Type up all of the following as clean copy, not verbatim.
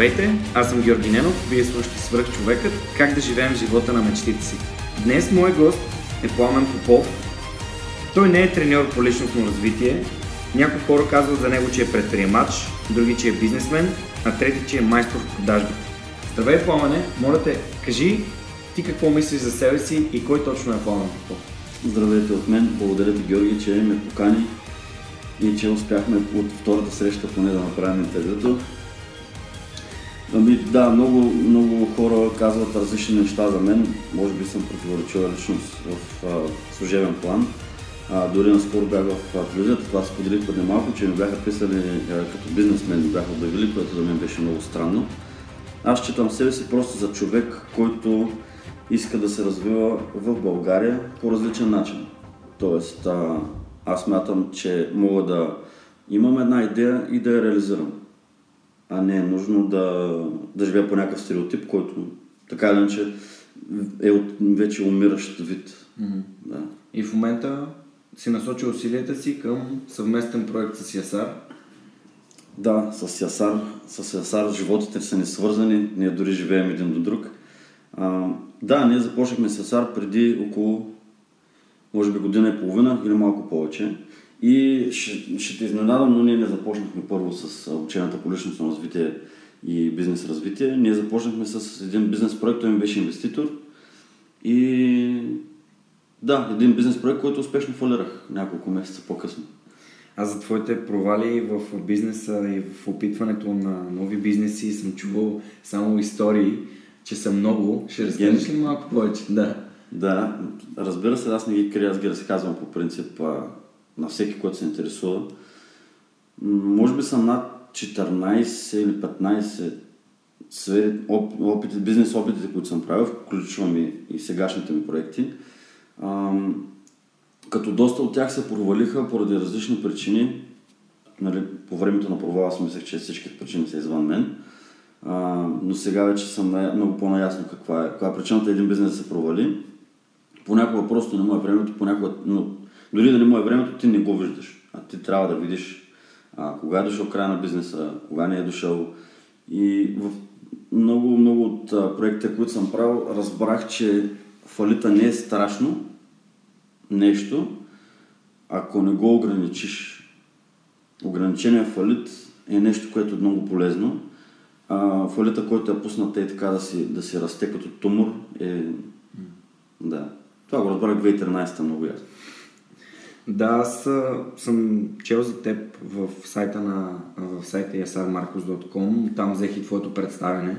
Здравейте, аз съм Георги Ненов, вие слушате Свръхчовекът, как да живеем живота на мечтите си. Днес мой гост е Пламен Попов. Той не е треньор по личностно развитие. Някои хора казват за него, че е предприемач, други, че е бизнесмен, а трети, че е майстор в продажби. Здравей, Пламене, моля те, кажи ти какво мислиш за себе си и кой точно е Пламен Попов? Здравейте от мен, благодаря ти, Георги, че ме покани и че успяхме от втората среща поне да направим интервюто. Да, много хора казват различни неща за мен. Може би съм противоречива личност в служебен план. Дори наскоро бях в телевизията, това споделих преди малко, че ми бяха писали като бизнесмен, ми бяха обявили, което за мен беше много странно. Аз считам себе си просто за човек, който иска да се развива в България по различен начин. Тоест, аз смятам, че мога да имам една идея и да я реализирам. А не е нужно да живея по някакъв стереотип, който така или иначе е от вече умиращ вид. Mm-hmm. Да. И в момента си насочил усилията си към съвместен проект с Ясар. Да, с Ясар животите са ни свързани, ние дори живеем един до друг. Да, ние започнахме с Ясар преди около може би година и половина или малко повече. И ще те изненадам, но ние не започнахме първо с ученията по личностно развитие и бизнес развитие. Ние започнахме с един бизнес проект, той ми беше инвеститор. И да, един бизнес проект, който успешно фалирах няколко месеца по-късно. А за твоите провали в бизнеса и в опитването на нови бизнеси съм чувал само истории, че са много. Ще разкажеш ли малко повече? Да, разбира се, аз не ги крия, аз ги разказвам по принцип на всеки, който се интересува. Може би съм над 14 или 15 бизнес опитите, които съм правил, включвам и сегашните ми проекти. Като доста от тях се провалиха поради различни причини. Нали, по времето на провала си мислех, че всички причини са извън мен. Но сега вече съм много по-наясно каква е причината един бизнес да се провали. Понякога просто не му е времето, понякога... Дори да не му е времето, ти не го виждаш. А ти трябва да видиш кога е дошъл края на бизнеса, кога не е дошъл. И в много от проектите, които съм правил, разбрах, че фалита не е страшно нещо, ако не го ограничиш. Ограничение фалит е нещо, което е много полезно. Фалита, който е пусната и така да си расте като тумор, е... Да. Това го разбрах 2013-та много ясно. Да, аз съм чел за теб в сайта yasarmarcos.com, там взех и твоето представяне.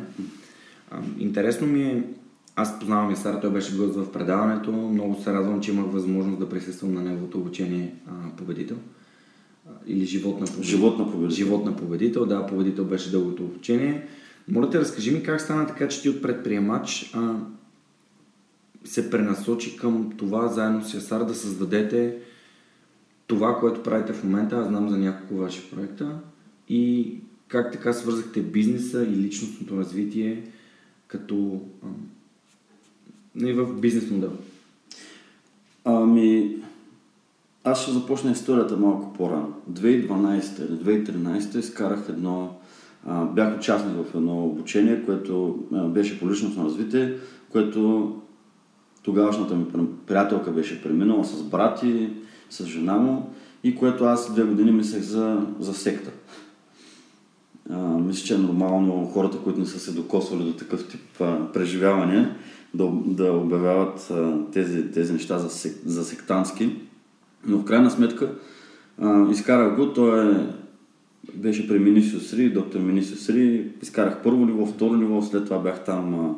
Интересно ми е, аз познавам Ясар, той беше гост в предаването, много се радвам, че имах възможност да присъствам на неговото обучение Победител. Или Живот на победител, да, Победител беше дългото обучение. Моля те, разкажи ми как стана така, че ти от предприемач се пренасочи към това заедно с Ясар да създадете това, което правите в момента. Аз знам за няколко ваши проекта. И как така свързахте бизнеса и личностното развитие като и в бизнес модел? Аз ще започна историята малко по-рано. 2012 или 2013 изкарах бях участник в едно обучение, което беше по личностно развитие, което тогавашната ми приятелка беше преминала с брат и с жена му и което аз 2 години мислех за секта. Мисля, че е нормално хората, които не са се докосвали до такъв тип преживявания, да обявяват тези неща за сектантски. Но в крайна сметка изкарах го, беше при Минисио Сри, доктор Минисио Сри, изкарах първо ниво, второ ниво, след това бях там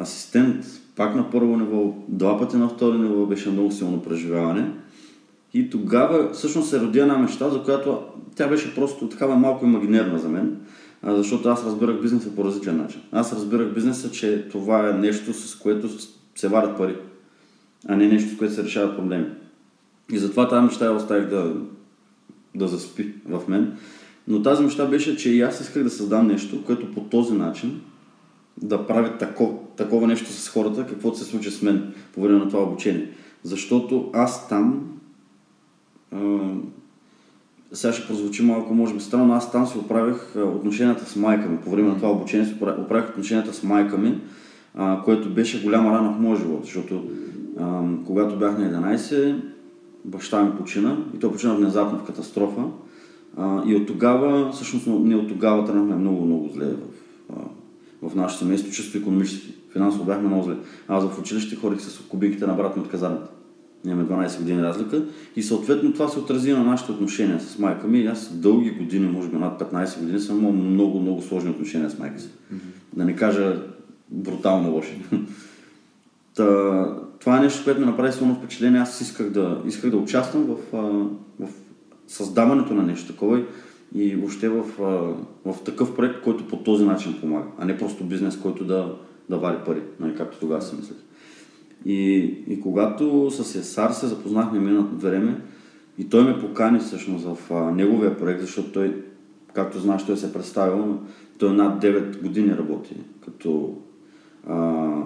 асистент, пак на първо ниво, 2 пъти на второ ниво, беше много силно преживяване. И тогава всъщност се роди една мечта, за която тя беше просто такава малко имагинерна за мен, защото аз разбирах бизнеса по различен начин. Аз разбирах бизнеса, че това е нещо, с което се варят пари, а не нещо, с което се решават проблеми. И затова тази мечта я оставих да заспи в мен. Но тази мечта беше, че и аз исках да създам нещо, което по този начин да прави такова нещо с хората, каквото се случи с мен по време на това обучение. Защото аз там сега ще прозвучи малко, може би странно, аз там си оправих отношенията с майка ми. По време на това обучение си оправих отношенията с майка ми, което беше голяма рана в моя живот, защото когато бях на 11, баща ми почина и той почина внезапно в катастрофа. И от тогава, всъщност ние от тогава тръгнахме много зле в нашето семейство, чисто икономически. Финансово бяхме много зле. Аз в училище ходих с кубинките на брат ми от казармата. Имаме 12 години разлика и съответно това се отрази на нашите отношения с майка ми. Аз дълги години, може би над 15 години, съм имал много сложни отношения с майка си. Mm-hmm. Да не кажа брутално лоши. Това е нещо, което ме направи силно впечатление. Аз исках да участвам в създаването на нещо такова и въобще в такъв проект, който по този начин помага, а не просто бизнес, който да вари пари, нали, както тогава си мислех. И когато с Ясар се запознахме миналото време и той ме покани всъщност в неговия проект, защото той, както знаеш, той се е представил, той над 9 години работи като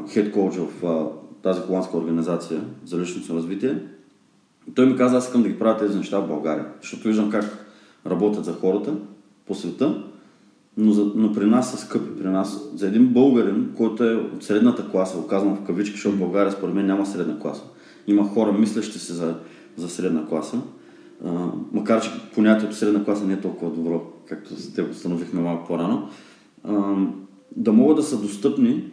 хед коуч в тази холандска организация за личностно развитие. И той ми каза, аз искам да ги правя тези неща в България, защото виждам как работят за хората по света, но при нас са скъпи. При нас, за един българин, който е от средната класа, го казвам в кавички, защото в България според мен няма средна класа. Има хора, мислещи се за средна класа, макар че понятието средна класа не е толкова добро, както с те установихме малко по-рано, да могат да са достъпни,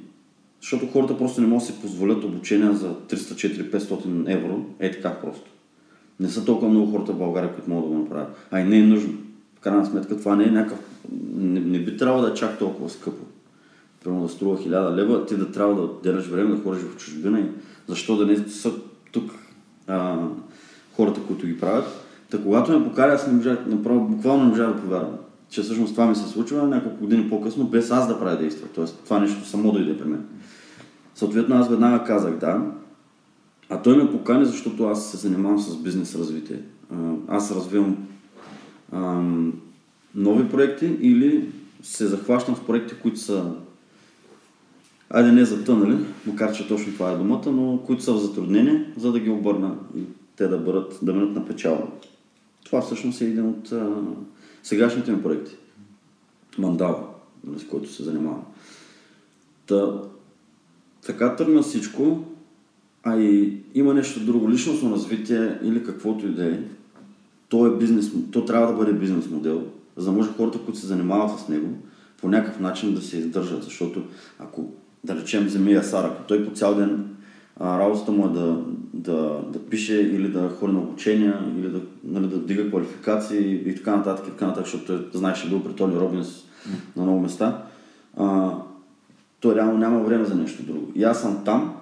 защото хората просто не могат да си позволят обучения за 300-400-500 евро, е така просто. Не са толкова много хората в България, които могат да го направят. А и не е нужно. В крайна сметка това не е някакъв... Не би трябвало да е чак толкова скъпо. Примерно да струва 1000 лева, ти да трябва да отделяш време, да ходиш в чужбина и защо да не са тук хората, които ги правят. Та когато ме покаря, аз не можа, буквално не можа да повярвам, че всъщност това ми се случва няколко години по-късно, без аз да правя действия. Тоест това нещо само дойде при мен. Съответно аз веднага казах да, а той ме покани, защото аз се занимавам с бизнес развитие. Аз развивам нови проекти или се захващам в проекти, които са айде не затънали, макар че точно това е думата, но които са в затруднение, за да ги обърна и те да минат на печалба. Това всъщност е един от сегашните ми проекти. Мандала, с който се занимавам. Така тръгна всичко, а и има нещо друго. Личностно развитие или каквото и да е, то трябва да бъде бизнес модел, за да може хората, които се занимават с него, по някакъв начин да се издържат. Защото ако, да речем, вземи Ясар, ако той по цял ден работата му е да пише или да ходи на обучения, или да дига квалификации и така нататък, защото той, знаеш, е бил при Тони Робинс на много места, той реално няма време за нещо друго. И аз съм там,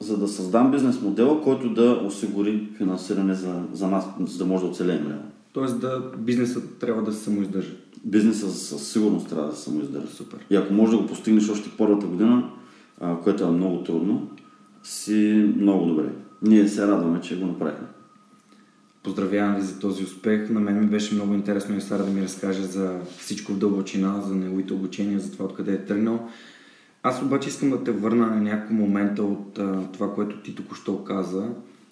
за да създам бизнес модела, който да осигури финансиране за нас, за да може да оцелеем реално. Тоест бизнесът трябва да се самоиздържа. Бизнесът със сигурност трябва да се самоиздържа. Супер. И ако може да го постигнеш още първата година, което е много трудно, си много добре. Ние се радваме, че го направихме. Поздравявам ви за този успех. На мен ми беше много интересно Ясар да ми разкаже за всичко в дълбочина, за неговите обучения, за това откъде е тръгнал. Аз обаче искам да те върна на някои момента от това, което ти току-що каза,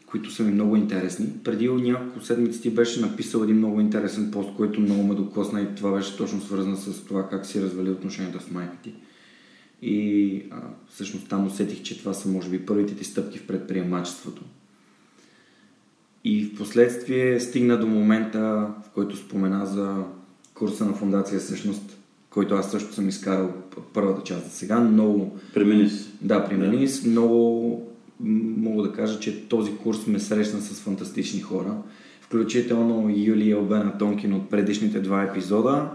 които са ми много интересни. Преди няколко седмици ти беше написал един много интересен пост, който много ме докосна и това беше точно свързано с това как си развали отношенията с майка ти. И всъщност там усетих, че това са може би първите ти стъпки в предприемачеството. И в последствие стигна до момента, в който спомена за курса на фундация, всъщност, който аз също съм изкарал първата част за сега. Много... Примени си. Много мога да кажа, че този курс ме срещна с фантастични хора. Включително Юлия Обена Тонкин от предишните два епизода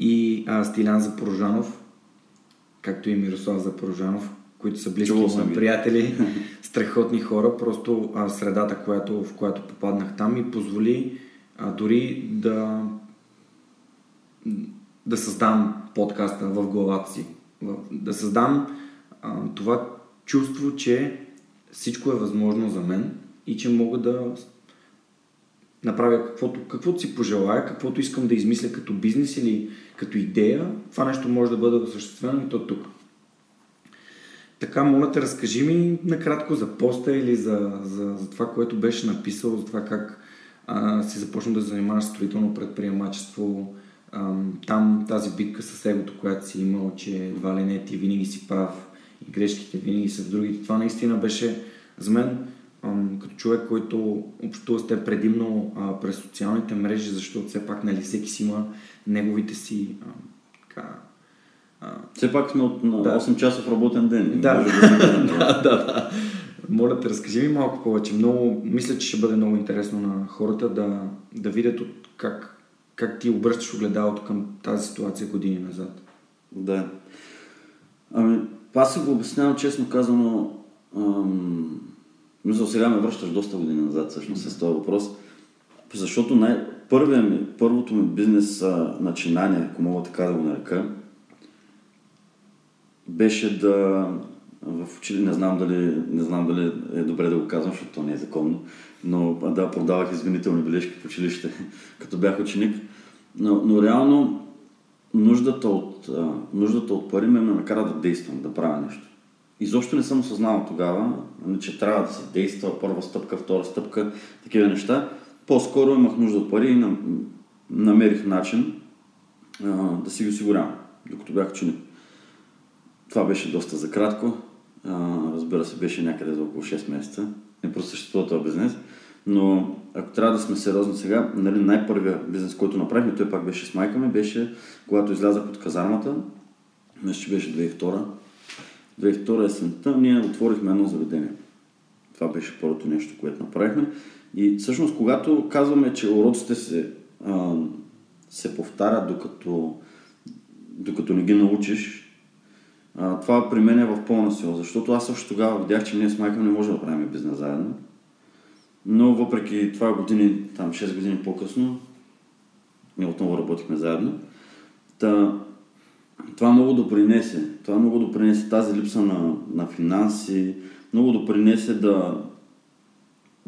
и Стилян Запорожанов, както и Мирослав Запорожанов, които са близки мои приятели, страхотни хора. Просто средата, в която попаднах там, ми позволи дори да създам подкаста в главата си. Да създам това чувство, че всичко е възможно за мен и че мога да направя каквото си пожелая, каквото искам да измисля като бизнес или като идея. Това нещо може да бъде осъществено и то тук. Така, моля те, разкажи ми накратко за поста или за това, което беше написал, за това как си започна да занимаваш строително предприемачество, там тази битка с егото, която си имал, че едва ли не ти винаги си прав и грешките винаги са в другите. Това наистина беше за мен, като човек, който общува с те предимно през социалните мрежи, защото все пак, нали, всеки си има неговите си все пак сме от 8 часов работен ден. Да. Моля те, разкажи ми малко повече. Мисля, че ще бъде много интересно на хората да видят как ти обръщаш огледалото към тази ситуация години назад. Да. Аз си го обяснявам, честно казано, мисля, сега ме връщаш доста години назад, всъщност, с този въпрос. Защото първото ми бизнес начинание, ако мога така да го нарека, беше в училище, не знам дали е добре да го казвам, защото то не е законно, но да, продавах извинителни бележки в училище, като бях ученик. Но реално нуждата от пари ме накара да действам, да правя нещо. Изобщо не съм осъзнавал тогава, че трябва да се действа, първа стъпка, втора стъпка, такива неща. По-скоро имах нужда от пари и намерих начин да си ги осигурявам, докато бях ученик. Това беше доста за кратко. Разбира се, беше някъде за около 6 месеца. Не просъществува този бизнес. Но ако трябва да сме сериозни сега, нали, най-първият бизнес, който направихме, той пак беше с майка ми, беше когато излязах от казармата. Мисля, че беше 2002. 2002 есента ние отворихме едно заведение. Това беше първото нещо, което направихме. И всъщност, когато казваме, че уроците се повтарят, докато не ги научиш, това при мен е в пълна сила, защото аз също тогава видях, че ние с майка не можем да правим бизнес заедно. Но въпреки това 6 години по-късно, ние отново работихме заедно. Това много допринесе. Това много допринесе тази липса на финанси, много допринесе да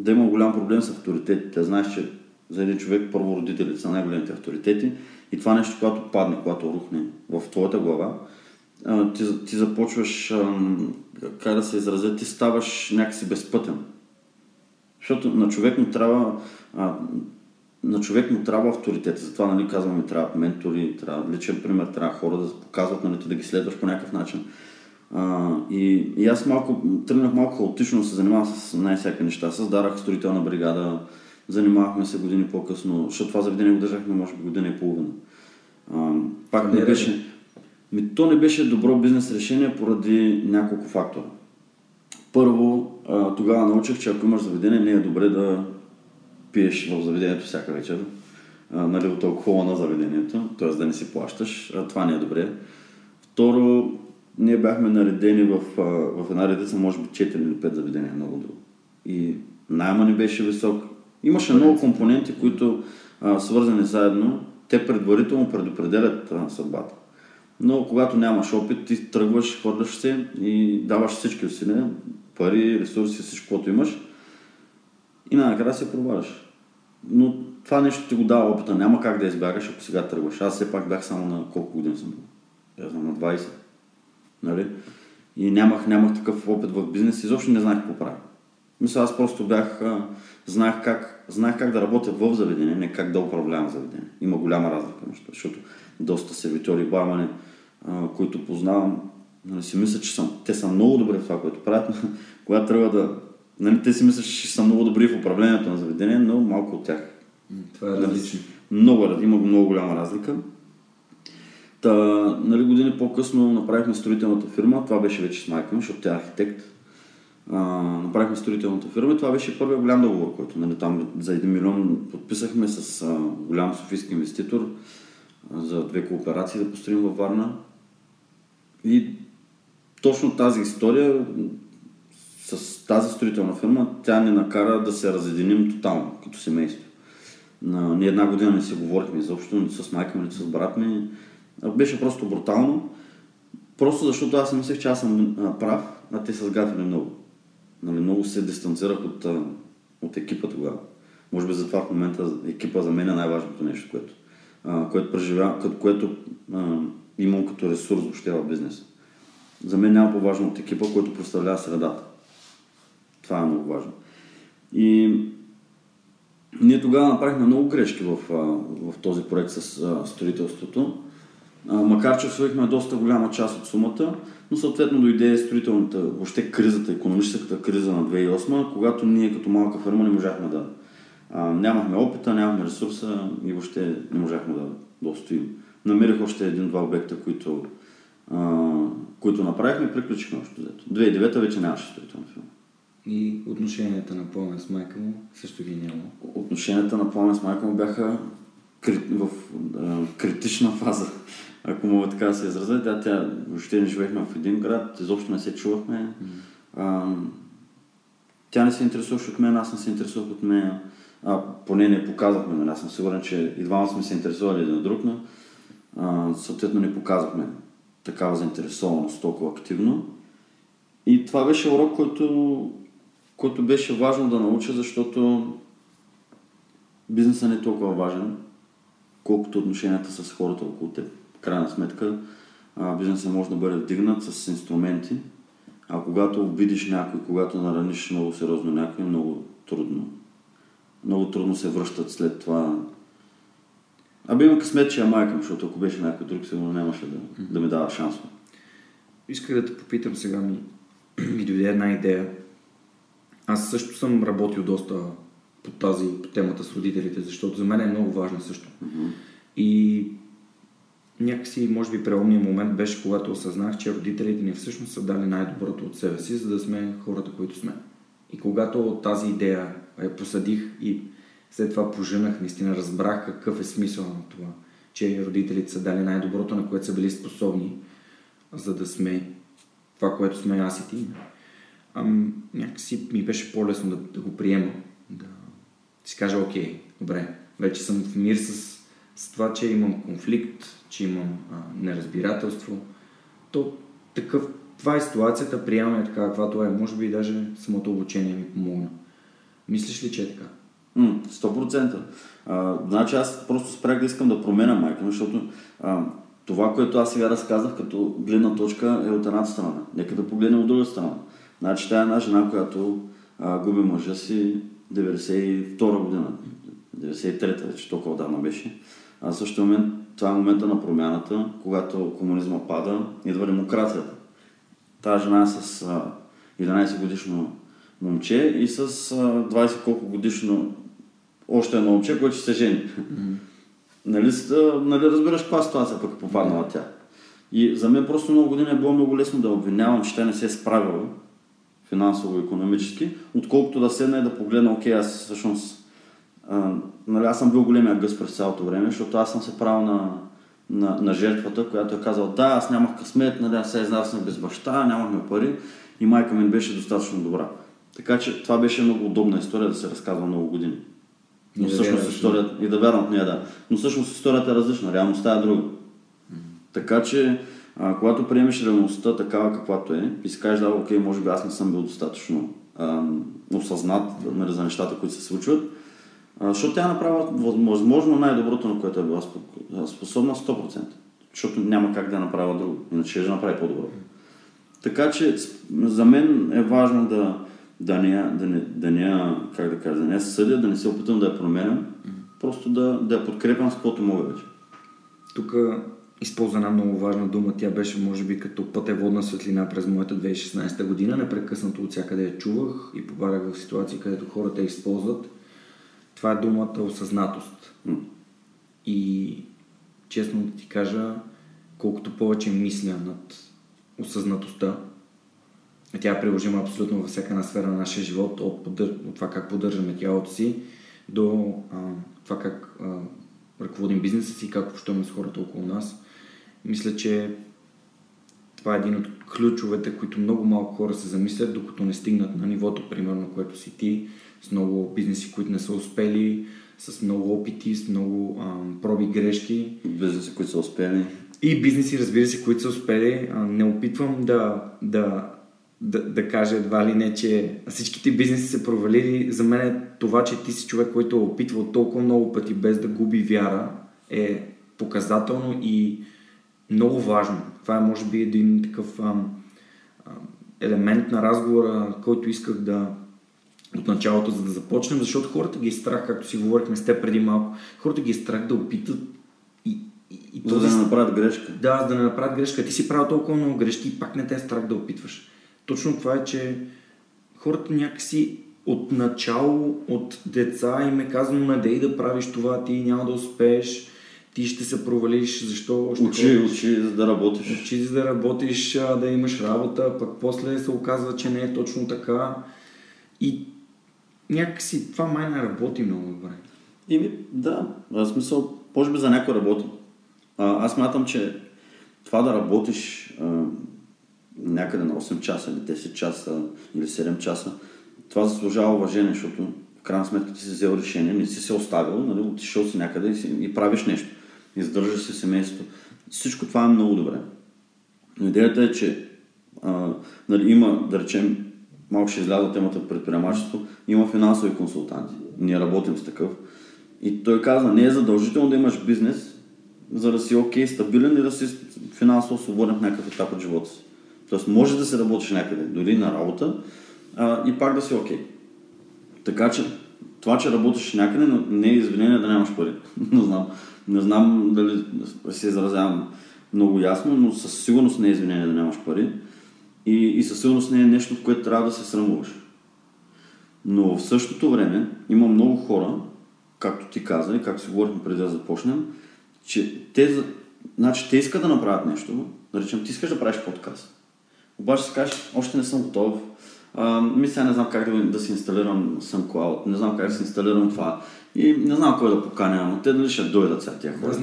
има голям проблем с авторитетите. Знаеш, че за един човек първо родителите са най-големите авторитети и това нещо, когато падне, когато рухне в твоята глава, ти започваш, как да се изразя, ти ставаш някакси безпътен. Защото на човек му трябва авторитет. Затова, нали, казваме, трябва ментори, трябва личен пример, трябва хора да показват, нали, да ги следваш по някакъв начин. И аз тръгнах малко хаотично да се занимавам с най-всяка неща. Създадах строителна бригада, занимавахме се години по-късно, защото това заведение го държахме може би година и половина. Пак не беше... То не беше добро бизнес решение поради няколко фактора. Първо, тогава научих, че ако имаш заведение, не е добре да пиеш в заведението всяка вечер, нали, от алкохола на заведението, т.е. да не си плащаш. Това не е добре. Второ, ние бяхме наредени в една редица, може би 4 или 5 заведения, много друго. И найма не беше висок. Имаше много компоненти, които свързани заедно, те предварително предопределят съдбата. Но когато нямаш опит, ти тръгваш, хвърляш се и даваш всички усилия, пари, ресурси, всичко, което имаш и накрая се проваляш. Но това нещо ти го дава опита, няма как да избягаш, ако сега тръгваш. Аз все пак бях само на колко години съм? На 20. Нали? И нямах такъв опит в бизнес и изобщо не знаех какво правя. Мисля, аз просто знаех как да работя в заведение, не как да управлявам заведение. Има голяма разлика, защото доста сервитьори, бармани, които познавам, си мисля, че те са много добри в това, което правят, но когато трябва да Нали, те си мислят, че са много добри в управлението на заведение, но малко от тях. Това е различно. Много, има много голяма разлика. Та, нали, години по-късно направихме строителната фирма, това беше вече с майка ми, защото тя е архитект. Направихме строителната фирма и това беше първият голям договор, който нали, там за 1 милион подписахме с голям софийски инвеститор за 2 кооперации да построим във Варна. И точно тази история с тази строителна фирма, тя ни накара да се разединим тотално, като семейство. Ние една година не се говорихме изобщо, нито с майка ми, нито с брат ми. Беше просто брутално. Просто защото аз мислех, че аз съм прав, а те са сгатили много. Нали, много се дистанцирах от екипа тогава. Може би затова в момента екипа за мен е най-важното нещо, което преживявам, което имам като ресурс въобще в бизнеса. За мен няма по-важно от екипа, който представлява средата. Това е много важно. И ние тогава направихме много грешки в този проект с строителството. Макар че освоихме доста голяма част от сумата, но съответно дойде строителната, въобще кризата, икономическата криза на 2008, когато ние като малка фирма не можахме да... нямахме опита, нямахме ресурса и въобще не можахме да устоим. Намерих още 1-2 обекта, които направихме и приключихме още дето. 2009-та вече нямаше строителна фирма. И отношенията на Пламен с майка му също ги няма. Отношенията на Пламен с майка му бяха в критична фаза. Ако мога така да се изразя, тя въобще не живеехме в един град, изобщо не се чувахме. Тя не се интересуваше от мен, аз не се интересувах от нея. Поне не показахме, аз съм сигурен, че и двама сме се интересували един от друг, но съответно не показахме такава заинтересованост толкова активно. И това беше урок, който беше важно да науча, защото бизнесът не е толкова важен, колкото отношенията с хората около теб. В крайна сметка бизнесът може да бъде вдигнат с инструменти, а когато обидиш някой, когато нараниш много сериозно някой, много трудно. Много трудно се връщат след това. Има късмет, че я майка, защото ако беше някой друг, сигурно нямаше да ми дава шанс. Исках да те попитам, сега ми дойде една идея. Аз също съм работил доста по темата с родителите, защото за мен е много важна също. Mm-hmm. И някакси, може би, преломният момент беше, когато осъзнах, че родителите ни всъщност са дали най-доброто от себе си, за да сме хората, които сме. И когато тази идея я посадих и след това поженах, наистина разбрах какъв е смисъл на това, че родителите са дали най-доброто, на което са били способни, за да сме това, което сме аз и ти. Някакси ми беше по-лесно да го приема. Да си кажа, окей, добре, вече съм в мир с това, че имам конфликт, че имам неразбирателство. Това е ситуацията, приемаме така, каквато е. Може би и даже самото обучение ми помогна. Мислиш ли, че е така? 100%. Значи аз просто спрях да искам да променя майка, защото... това, което аз сега разказах като гледна точка, е от едната страна. Нека да погледнем от друга страна. Значи тя е една жена, която губи мъжа си 92-а година. 93-та вече, толкова давна беше. А в същия момент, това е момента на промяната, когато комунизма пада, идва демокрацията. Тая жена е с 11 годишно момче и с 20 колко годишно още едно момче, което ще се жени. Нали разбираш каква ситуация пък е попаднала тя. И за мен просто много години е било много лесно да обвинявам, че тя не се е справила финансово-икономически, отколкото да седна и да погледна, окей, аз всъщност... нали, аз съм бил големия гъс през цялото време, защото аз съм се правил на жертвата, която е казала, да, аз нямах късмет, нали, аз се изнасям без баща, нямахме пари и майка ми беше достатъчно добра. Така че това беше много удобна история да се разказва много години. Но всъщност историята, и да вярвам в нея, да. Но всъщност историята е различна, реалността е друга. Така че, когато приемеш реалността такава каквато е, и си кажеш, да, окей, може би аз не съм бил достатъчно осъзнат за нещата, които се случват, защото тя направи възможно най-доброто, на което е била способна 100%. Защото няма как да направя друго, иначе ще направи по-добро. Така че, за мен е важно да не я съдя, да не се опитам да я променям, просто да я подкрепям с каквото мога вече. Тук използва една много важна дума. Тя беше, може би, като пътеводна светлина през моята 2016 година. Непрекъснато от всякъде я чувах и попадах в ситуации, където хората я използват. Това е думата осъзнатост. И честно да ти кажа, колкото повече мисля над осъзнатостта, тя е приложима абсолютно във всяка една сфера на нашия живот, от това как поддържаме тялото си, до това как ръководим бизнеса си, как общуваме с хората около нас. Мисля, че това е един от ключовете, които много малко хора се замислят, докато не стигнат на нивото, примерно, което си ти, с много бизнеси, които не са успели, с много опити, с много проби, грешки. Бизнеси, които са успели. И бизнеси, разбира се, които са успели. Не опитвам да кажа едва ли не, че всичките бизнеси се провалили. За мен е това, че ти си човек, който е опитвал толкова много пъти без да губи вяра, е показателно и много важно. Това е, може би, един такъв елемент на разговора, който исках да от началото, за да започнем, защото хората ги е страх, както си говорихме с теб преди малко, хората ги е страх да опитат и за да не направят грешка. Да, за да не направят грешка. Ти си правил толкова много грешки и пак не те е страх да опитваш. Точно това е, че хората някакси от начало, от деца им е казано: надей да правиш това, ти няма да успееш, ти ще се провалиш, защо... Учи, за да работиш. Учи, за да работиш, да имаш работа, пък после се оказва, че не е точно така. И някакси това май не работи много добре. Да, в смисъл, може би за някой работи. Аз мятам, че това да работиш някъде на 8 часа или 10 часа или 7 часа, това заслужава уважение, защото в крайна сметка ти си взел решение, не си се оставил, нали, отишъл си някъде и правиш нещо. Издържаш си семейството. Всичко това е много добре. Но идеята е, че има, да речем, малко ще изляза темата предприемачество, има финансови консултанти. Ние работим с такъв. И той казва, не е задължително да имаш бизнес, за да си окей, стабилен и да си финансово свободен в някакъв етап от живота си. Тоест може да се работиш някъде, дори на работа, и пак да си окей. Така че това, че работиш някъде, не е извинение да нямаш пари. Не знам дали се изразявам много ясно, но със сигурност не е извинение да нямаш пари. И със сигурност не е нещо, от което трябва да се срамуваш. Но в същото време има много хора, както ти каза и както си говорихме преди да започнем, че те искат да направят нещо. Да речем, ти искаш да правиш подкаст. Обаче си кажеш, още не съм готов. Сега не знам как да си инсталирам SoundCloud, не знам как да си инсталирам това. И не знам кой да поканя, но те дали ще дойдат сега тия хора.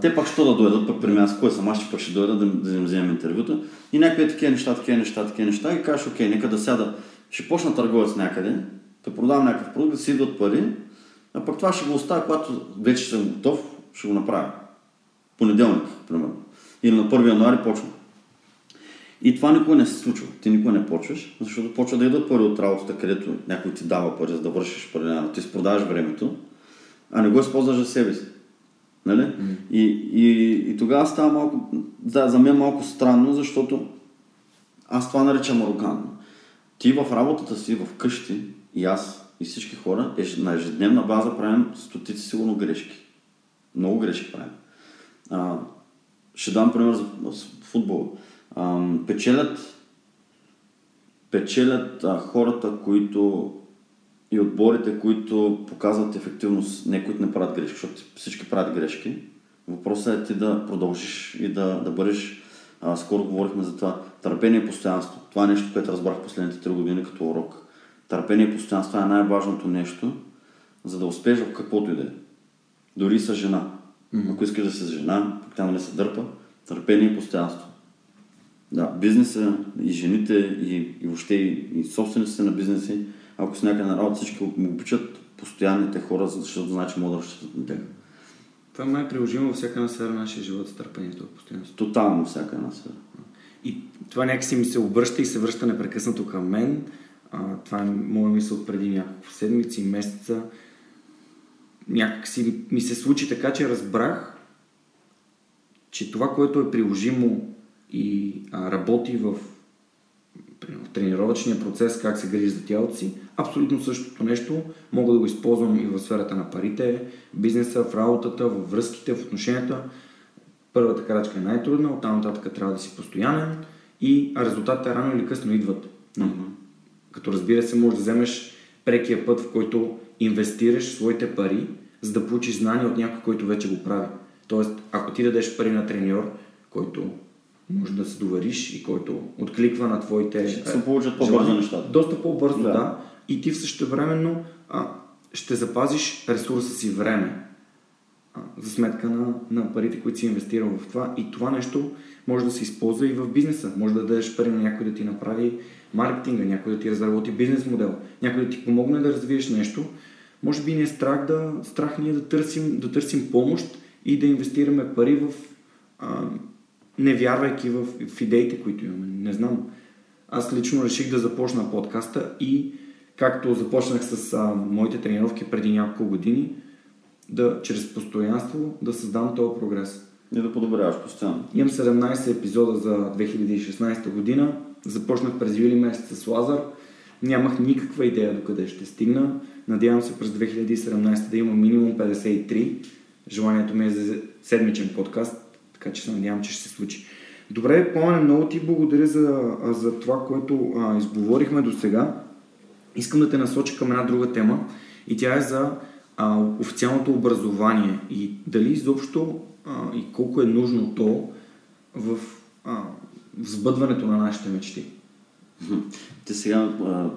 Те пак ще да дойдат, пък при мен с кой съм, аз ще пък ще дойдат да им вземем интервюта. И някакви такива неща. И кажеш, окей, нека да сяда. Ще почна търговец някъде, да продавам някакъв продукт, да си идват пари, а пък това ще го оставя, когато вече съм готов, ще го направя. Понеделник, примерно. Или на 1 януари почвам. И това никога не се случва. Ти никога не почваш, защото почва да идват пари от работата, където някой ти дава пари, за да вършиш паралелно. Ти си продаваш времето, а не го използваш за себе си. Нали? Mm-hmm. И тогава става малко... Да, за мен малко странно, защото аз това наричам арогантно. Ти в работата си, в къщи, и аз, и всички хора, на ежедневна база правим стотици сигурно грешки. Много грешки правим. Ще дам пример за футбола. Печелят хората, които и отборите, които показват ефективност, не които не правят грешки, защото всички правят грешки. Въпросът е ти да продължиш и да бъдеш, скоро говорихме за това, търпение и постоянство. Това е нещо, което разбрах последните 3 години като урок. Търпение и постоянство е най-важното нещо, за да успееш в каквото и да е. Дори с жена. Ако искаш да си с жена, пък тя не се дърпа, търпение и постоянство. Да, бизнеса и жените и въобще и собствениците на бизнеси, ако си някъде на работа, всички обичат постоянните хора, защото знае, че могат да разчитат на тях. Това май е приложимо във всяка една сфера на нашия живот, с търпението постоянство. Тотално всяка една сфера. И това някакси ми се обръща и се връща непрекъснато към мен. Това е моя мисъл преди няколко седмици, месеца. Някакси ми се случи така, че разбрах, че това, което е приложимо и работи в тренировъчния процес, как се грижи за тялото си, абсолютно същото нещо мога да го използвам и в сферата на парите, бизнеса, в работата, във връзките, в отношенията. Първата крачка е най-трудна, оттам нататък трябва да си постоянен и резултатите рано или късно идват. Mm-hmm. Като разбира се, можеш да вземеш прекия път, в който инвестираш своите пари, за да получиш знания от някой, който вече го прави. Тоест, ако ти дадеш пари на треньор, който може да се довериш и който откликва на твоите... Ще се получат по-бързо нещата. Доста по-бързо, да. И ти в същевременно ще запазиш ресурса си време за сметка на парите, които си инвестирал в това. И това нещо може да се използва и в бизнеса. Може да дадеш пари на някой да ти направи маркетинга, някой да ти разработи бизнес модел, някой да ти помогне да развиеш нещо. Може би не е страх ние да търсим помощ и да инвестираме пари в... не вярвайки в идеите, които имаме. Не знам. Аз лично реших да започна подкаста и както започнах с моите тренировки преди няколко години, да чрез постоянство да създам този прогрес. И да подобряваш постоянно. Имам 17 епизода за 2016 година. Започнах през юли месец с Лазар. Нямах никаква идея докъде ще стигна. Надявам се през 2017 да има минимум 53. Желанието ми е за седмичен подкаст. Така че се надявам, че ще се случи. Добре, Пламене, много ти благодаря за това, което изговорихме до сега. Искам да те насоча към една друга тема и тя е за официалното образование и дали изобщо и колко е нужно то в сбъдването на нашите мечти. Ти сега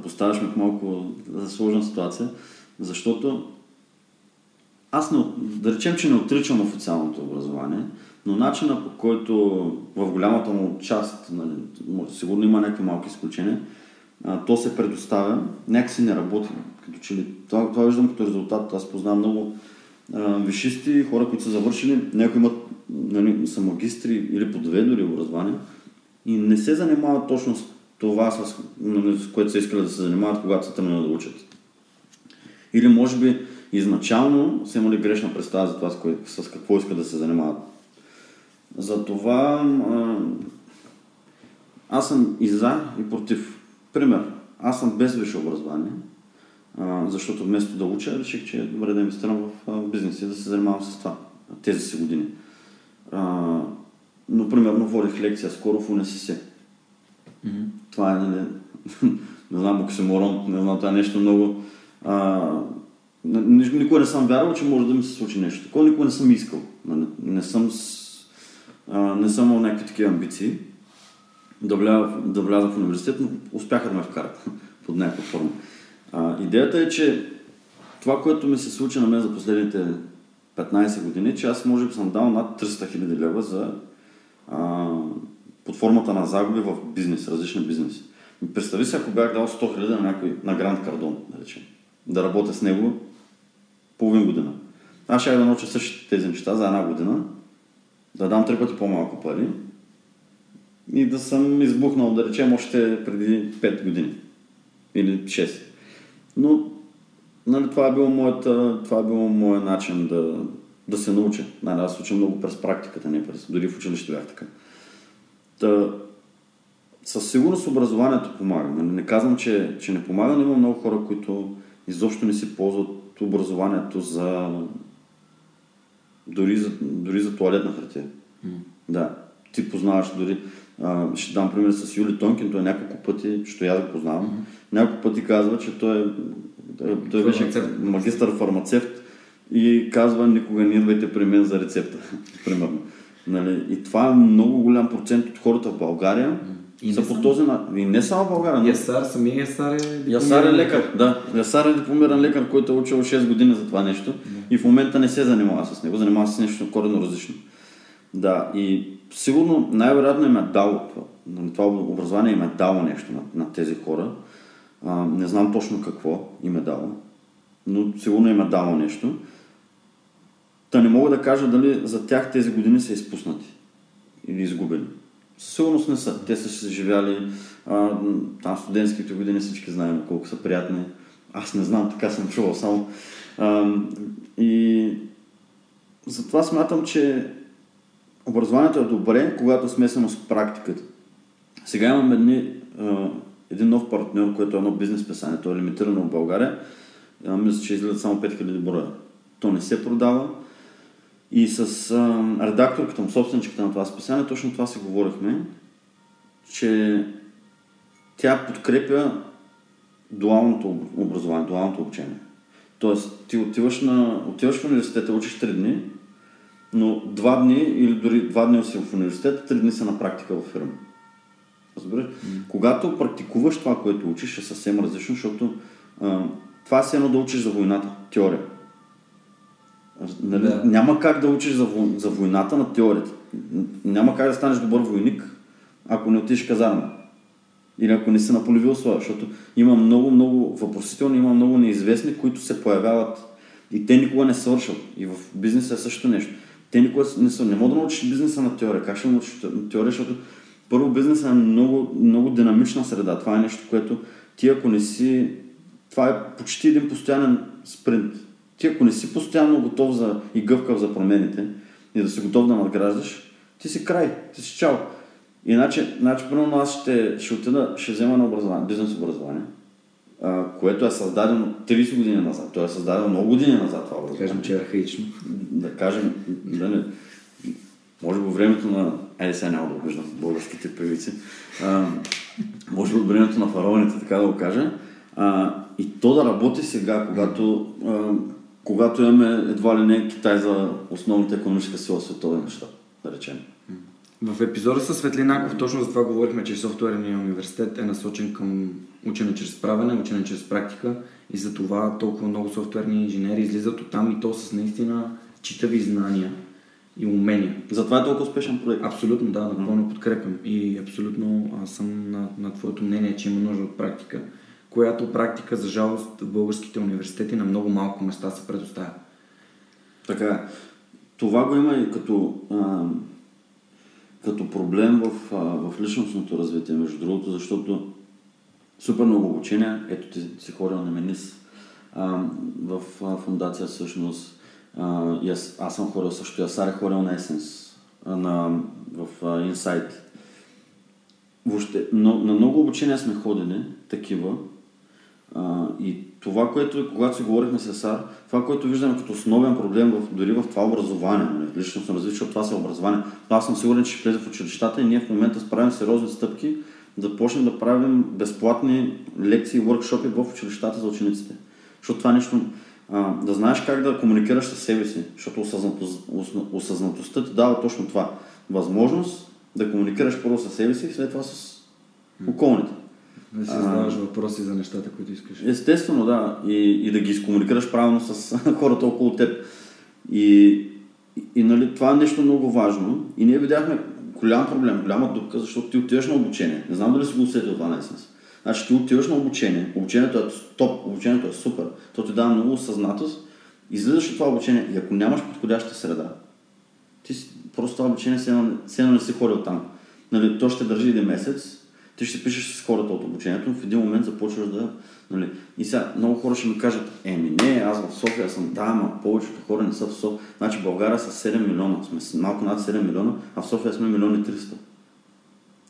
поставяш ме в малко сложна ситуация, защото аз, да речем, че не отричам официалното образование, но начина, по който в голямата му част, нали, сигурно има някакви малки изключения, то се предоставя, някакси не работи. Като че ли, това виждам като резултат. Аз познавам много висшисти, хора, които са завършили, някои имат, нали, са магистри или по две дори образование и не се занимават точно с това, нали, с което са искали да се занимават, когато са тръгнали да учат. Или може би изначално са имали грешна представа за това, с какво искат да се занимават. Затова аз съм и за, и против. Пример, аз съм без висше образование, защото вместо да уча, реших, че е добре да инвестирам в бизнес и да се занимавам с това тези си години. Но, примерно, водих лекция скоро в УНСС. Mm-hmm. Това е, нали, не знам, оксиморон, не знам, това е нещо много... никога не съм вярвал, че може да ми се случи нещо такова, никога не съм искал. Не съм имал някакви такива амбиции да вляза в университет, но успяха да ме вкарат под някаква форма. Идеята е, че това, което ми се случи на мен за последните 15 години, че аз може би съм дал над 300 000 лева под формата на загуби в бизнес, различни бизнеси. Представи си, ако бях дал 100 000 на Гранд Кардон, да речем, да работя с него половин година. Аз ще да науча същите тези неща за една година, да дам 3 пъти по-малко пари и да съм избухнал, да речем, още преди 5 години или 6. Но, нали, това е било моят начин да се науча. Нали, аз уча много през практиката, не през. Дори в училище бях така. Със сигурност образованието помага. Нали, не казвам, че не помага, но има много хора, които изобщо не си ползват образованието дори за тоалетна хартия. Mm. Да. Ти познаваш дори... ще дам пример с Юли Тонкин, той няколко пъти, защото я го познавам, няколко пъти казва, че той беше магистър-фармацевт и казва: никога не идвайте при мен за рецепта. Примерно. Нали? И това е много голям процент от хората в България. И са по този начин. И не само в България. Ясар, самия Ясар е лекар. Да, Ясар е дипломиран лекар, който е учил 6 години за това нещо и в момента не се занимава с него, занимава се с нещо коренно различно. Да, и сигурно най-вероятно им е дало това образование, им е дало нещо на тези хора. Не знам точно какво им е дало, но сигурно им е дало нещо. Та не мога да кажа дали за тях тези години са изпуснати или изгубени. Със сигурност не са. Те са се живяли там студентските години, всички знаем колко са приятни. Аз не знам, така съм чувал само. И затова смятам, че образованието е добре, когато смесено с практиката. Сега имам един нов партньор, което е едно бизнес писание. То е лимитирано в България. Мисля, че излизат само 5000 броя. То не се продава. И с редакторката му, собственичката на това списание, точно това си говорихме, че тя подкрепя дуалното образование, дуалното обучение. Тоест, ти отиваш в университета, учиш 3 дни, но 2 дни или дори 2 дни си в университета, 3 дни са на практика във фирма. Разбираш? Mm-hmm. Когато практикуваш това, което учиш, е съвсем различно, защото това си едно да учиш за войната, теория. Нали? Yeah. Няма как да учиш за войната на теорията. Няма как да станеш добър войник, ако не отидеш в казарма. Или ако не си на полеви условия, защото има много въпросителни, има много неизвестни, които се появяват и те никога не свършват. И в бизнеса е също нещо. Те никога не свършват. Не мога да научиш бизнеса на теория. Как ще научиш на теория, защото първо бизнеса е много динамична среда. Това е нещо, което ти ако не си... Това е почти един постоянен спринт. Ти ако не си постоянно готов и гъвкав за промените и да си готов да надграждаш, ти си край, ти си чао. Иначе примерно аз ще отида, ще взема на образование, бизнес образование, което е създадено 30 години назад. То е създадено много години назад това образование. Кажем, че е архаично. Да кажем, да не... Може би времето на... Айде сега няма да обиждам българските певици. Може би времето на фараоните, така да го кажа. И то да работи сега, когато имаме едва ли не Китай за основната економическа сила в световен мащаб, да речем. В епизода със Светлинаков точно за това говорихме, че Софтуерния университет е насочен към учене чрез правене, учене чрез практика и за това толкова много софтуерни инженери излизат оттам и то с наистина читави знания и умения. Затова е толкова успешен проект. Абсолютно, да, напълно подкрепям и абсолютно съм на твоето мнение, че има нужда от практика, която практика, за жалост, в българските университети на много малко места се предоставя. Така, това го има и като проблем в личностното развитие, между другото, защото супер много обучение, ето ти си ходил на Менис в фундация всъщност, аз съм ходил също, Ясар е ходил на Есенс, в Инсайт. Въобще, на много обучения сме ходени, такива, и това, което, когато си говорихме с Есар, това, което виждаме като основен проблем дори в това образование, личностно развитие, защото това са образование. Но аз съм сигурен, че ще влезе в училищата и ние в момента правим сериозни стъпки да почнем да правим безплатни лекции и воркшопи в училищата за учениците. Защото това нещо, да знаеш как да комуникираш със себе си, защото осъзнатостта ти дава точно това. Възможност да комуникираш първо със себе си и след това с околните. Да си задаваш въпроси за нещата, които искаш. Естествено, да. И да ги изкомуникираш правилно с хората около теб. И нали, това е нещо много важно. И ние видяхме голям проблем, голяма дупка, защото ти отиваш на обучение. Не знам дали си го усетил това наистина. Значи ти отиваш на обучение. Обучението е топ, обучението е супер. То ти дава много осъзнатост. Излизаш от това обучение и ако нямаш подходяща среда, ти просто това обучение сено не си ходил там. Нали, то ще държи един месец. Ти ще пишеш с хората от обучението, но в един момент започваш да... Нали, и сега много хора ще ми кажат, не, аз в София съм, да, ама повечето хора не са в София. Значи България са 7 милиона, сме малко над 7 милиона, а в София сме 1 300 000.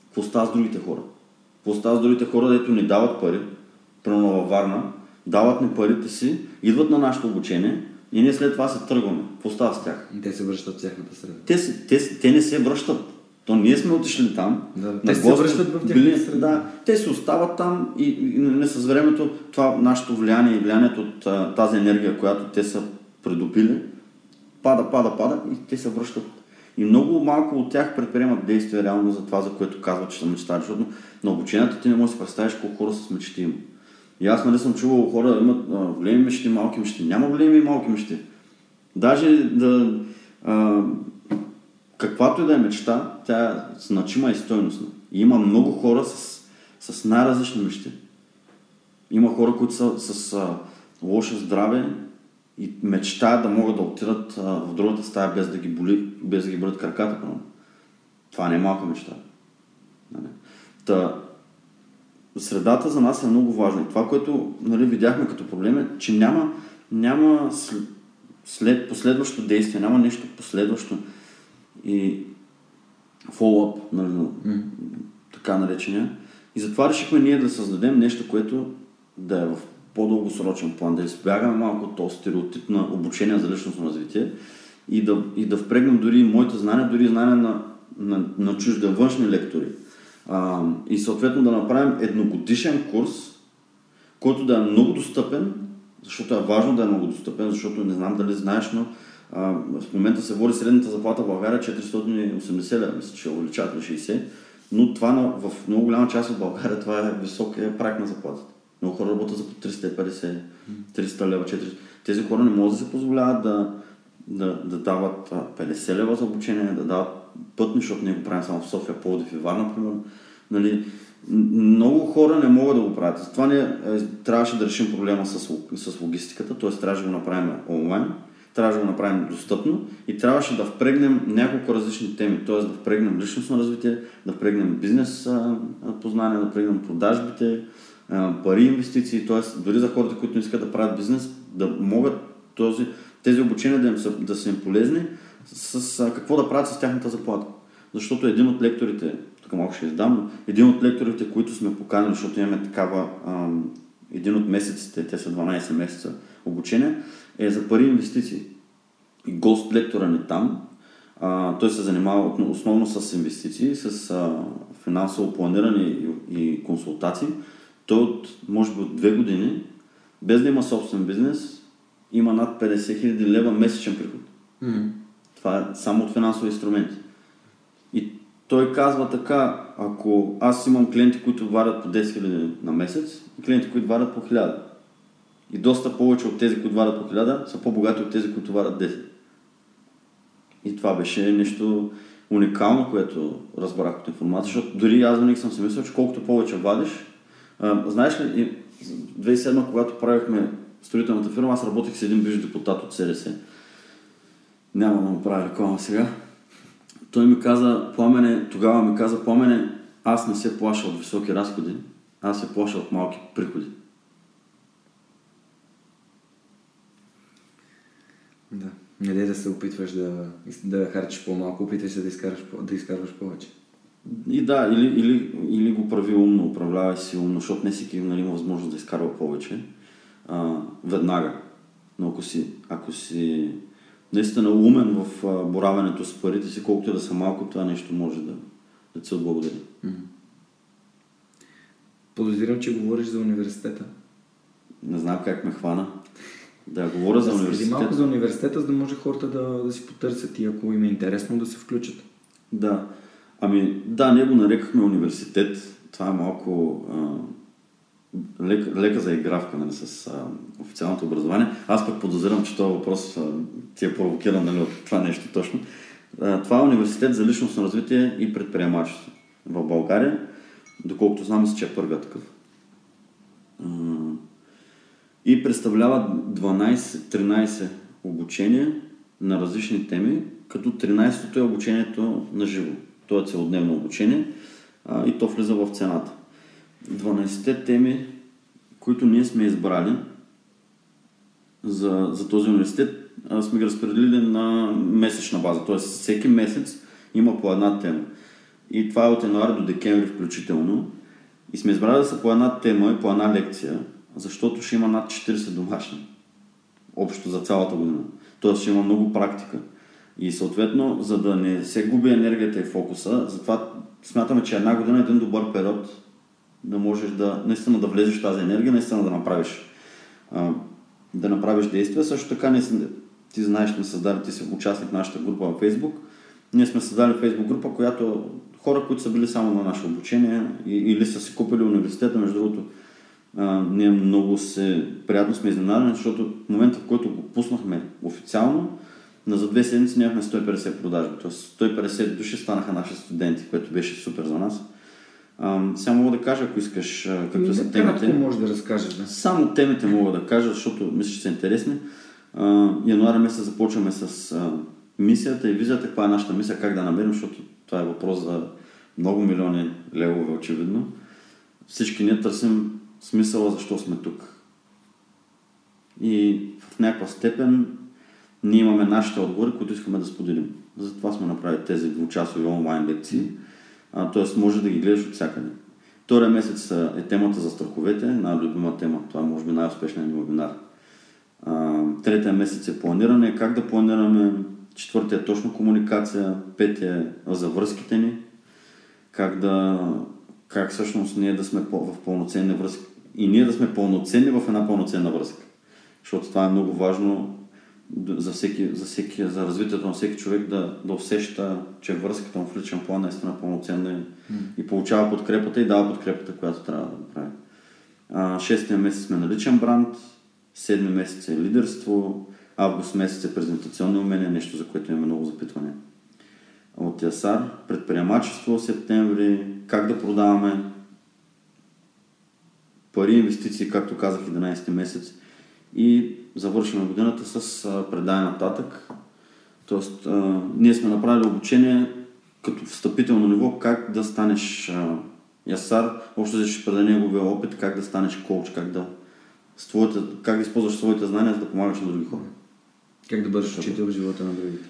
Какво става с другите хора? Какво става с другите хора, дето ни дават пари, примерно във Варна, дават ни парите си, идват на нашето обучение и ние след това се тръгваме. Какво става с тях? И те се връщат в тяхната среда. Те не се връщат. То ние сме отишли там, те се връщат в тяхната среда, те се остават там и с времето това нашето влияние и влиянието от тази енергия, която те са придобили, пада и те се връщат. И много малко от тях предприемат действия реално за това, за което казват, че са мечтали, защото на обучението ти не можеш да представиш колко хора с мечти има. И аз нали съм чувал хора да имат големи мечти, малки мечти. Няма големи и малки мечти. Даже да... Каквато и да е мечта, тя е значима и стойностна. И има много хора с най-различни мечти. Има хора, които са с лошо здраве и мечтаят да могат да отидат в другата стая без да ги боли, без да ги болят краката. Това не е малка мечта. Та, средата за нас е много важна. И това, което нали, видяхме като проблем е, че няма след последващо действие, няма нещо последващо. И follow-up, така наречения. И затова решихме ние да създадем нещо, което да е в по-дългосрочен план, да избягаме малко от този стереотип на обучение за личностно развитие и да впрегнем дори моите знания, дори знания на чужди външни лектори. И съответно да направим едногодишен курс, който да е много достъпен, защото е важно да е много достъпен, защото не знам дали знаеш, но в момента се води средната заплата в България 480 лева, мисля, че увеличат на 60, но това в много голяма част от България това е висок прак на заплатата. Много хора работят за по 350, 300 лева, 400. Тези хора не могат да се позволяват да дават 50 лева за обучение, да дават пътни, защото ние го правим само в София, Пловдив и Варна, например. Нали, много хора не могат да го правят. Затова ние трябваше да решим проблема с логистиката, т.е. трябваше да го направим онлайн, трябваше да го направим достъпно и трябваше да впрегнем няколко различни теми, т.е. да впрегнем личностно развитие, да впрегнем бизнес познание, да впрегнем продажбите, пари, инвестиции, т.е. дори за хората, които не искат да правят бизнес, да могат тези обучения да са им полезни с какво да правят с тяхната заплата. Защото един от лекторите, тук малко ще издам, един от лекторите, които сме поканили, защото имаме такава, един от месеците, те са 12 месеца обучение, е за пари инвестиции. И гост лектора ни там, той се занимава основно с инвестиции, с финансово планиране и консултации. Той може би от 2 години, без да има собствен бизнес, има над 50 хиляди лева месечен приход. Mm-hmm. Това е само от финансови инструменти. И той казва така, ако аз имам клиенти, които варят по 10 хиляди на месец, и клиенти, които варят по 1000. И доста повече от тези, които варят по 1000, са по-богати от тези, които варят 10. И това беше нещо уникално, което разбрах от информация, защото дори аз винаги съм си мислил, че колкото повече вадиш, знаеш ли, 2007, когато правихме строителната фирма, аз работех с един бивш депутат от СДС. Няма да му правя реклама сега. Той ми каза, Пламене, аз не се плаша от високи разходи, аз се плаша от малки приходи. Да, не дай да се опитваш да харчиш по-малко, опитваш се да изкарваш повече. И да, или го прави умно, управлявай си умно, защото не всеки има възможност да изкарва повече веднага. Но ако си наистина умен в боравенето с парите си, колкото да са малко, това нещо може да ти се отблагодари. Подозирам, че говориш за университета. Не знам как ме хвана. Да, говоря за университета. Малко за университета, за да може хората да си потърсят и ако им е интересно да се включат. Да. Ами, да, ние го нарекахме университет. Това е малко лека заигравка с официалното образование. Аз пък подозирам, че този въпрос ти е провокиран от това нещо точно. Това е университет за личностно развитие и предприемачество. В България, доколкото знам, че е първият такъв. И представлява 12-13 обучения на различни теми, като 13-то е обучението на живо. То е целодневно обучение и то влиза в цената. 12-те теми, които ние сме избрали за този университет, сме ги разпределили на месечна база. Т.е. всеки месец има по една тема. И това е от януари до декември включително. И сме избрали да са по една тема и по една лекция, защото ще има над 40 домашни. Общо за цялата година. Т.е. ще има много практика. И съответно, за да не се губи енергията и фокуса, затова смятаме, че една година е един добър период да можеш наистина да влезеш в тази енергия, наистина да направиш действия. Също така, ти знаеш, сме създали, ти си участник в нашата група във Facebook. Ние сме създали Facebook група, която хора, които са били само на наше обучение или са си купили университета, между другото, ние много приятно сме изненадени, защото в момента, в който го пуснахме официално, за две седмици нямахме 150 продажби, т.е. 150 души станаха наши студенти, което беше супер за нас. Сега мога да кажа, ако искаш, както са темите. Може да разкажеш, да? Само темите мога да кажа, защото мисля, че са интересни. Януари месец започваме с мисията и визията. Каква е нашата мисия, как да намерим, защото това е въпрос за много милиони левове, очевидно. Всички ние търсим смисъла, защо сме тук. И в някаква степен ние имаме нашите отговори, които искаме да споделим. Затова сме направили тези двучасови онлайн лекции. Тоест може да ги гледаш от всякъде. Втория месец е темата за страховете, най-любима тема. Това може би най-успешният ни вебинар. Третия месец е планиране, как да планираме, Четвъртия точно комуникация, петия за връзките ни, как всъщност ние да сме в пълноценна връзка и ние да сме пълноценни в една пълноценна връзка. Защото това е много важно за развитието на всеки човек да усеща, че връзката му в личен план наистина пълноценна и получава подкрепата и дава подкрепата, която трябва да прави. 6-тия месец сме на личен бранд, 7-ми месец е лидерство, август месец е презентационни умения, нещо за което имаме много запитване. От Ясар, предприемачество в септември, как да продаваме пари, инвестиции, както казах, 11-ти месец. И завършваме годината с предаване нататък. Тоест, ние сме направили обучение като встъпително ниво, как да станеш Ясар, общо ще предаде неговия опит, как да станеш коуч, как да използваш своите знания, за да помагаш на други хора. Как да бъдеш учител в живота на другите.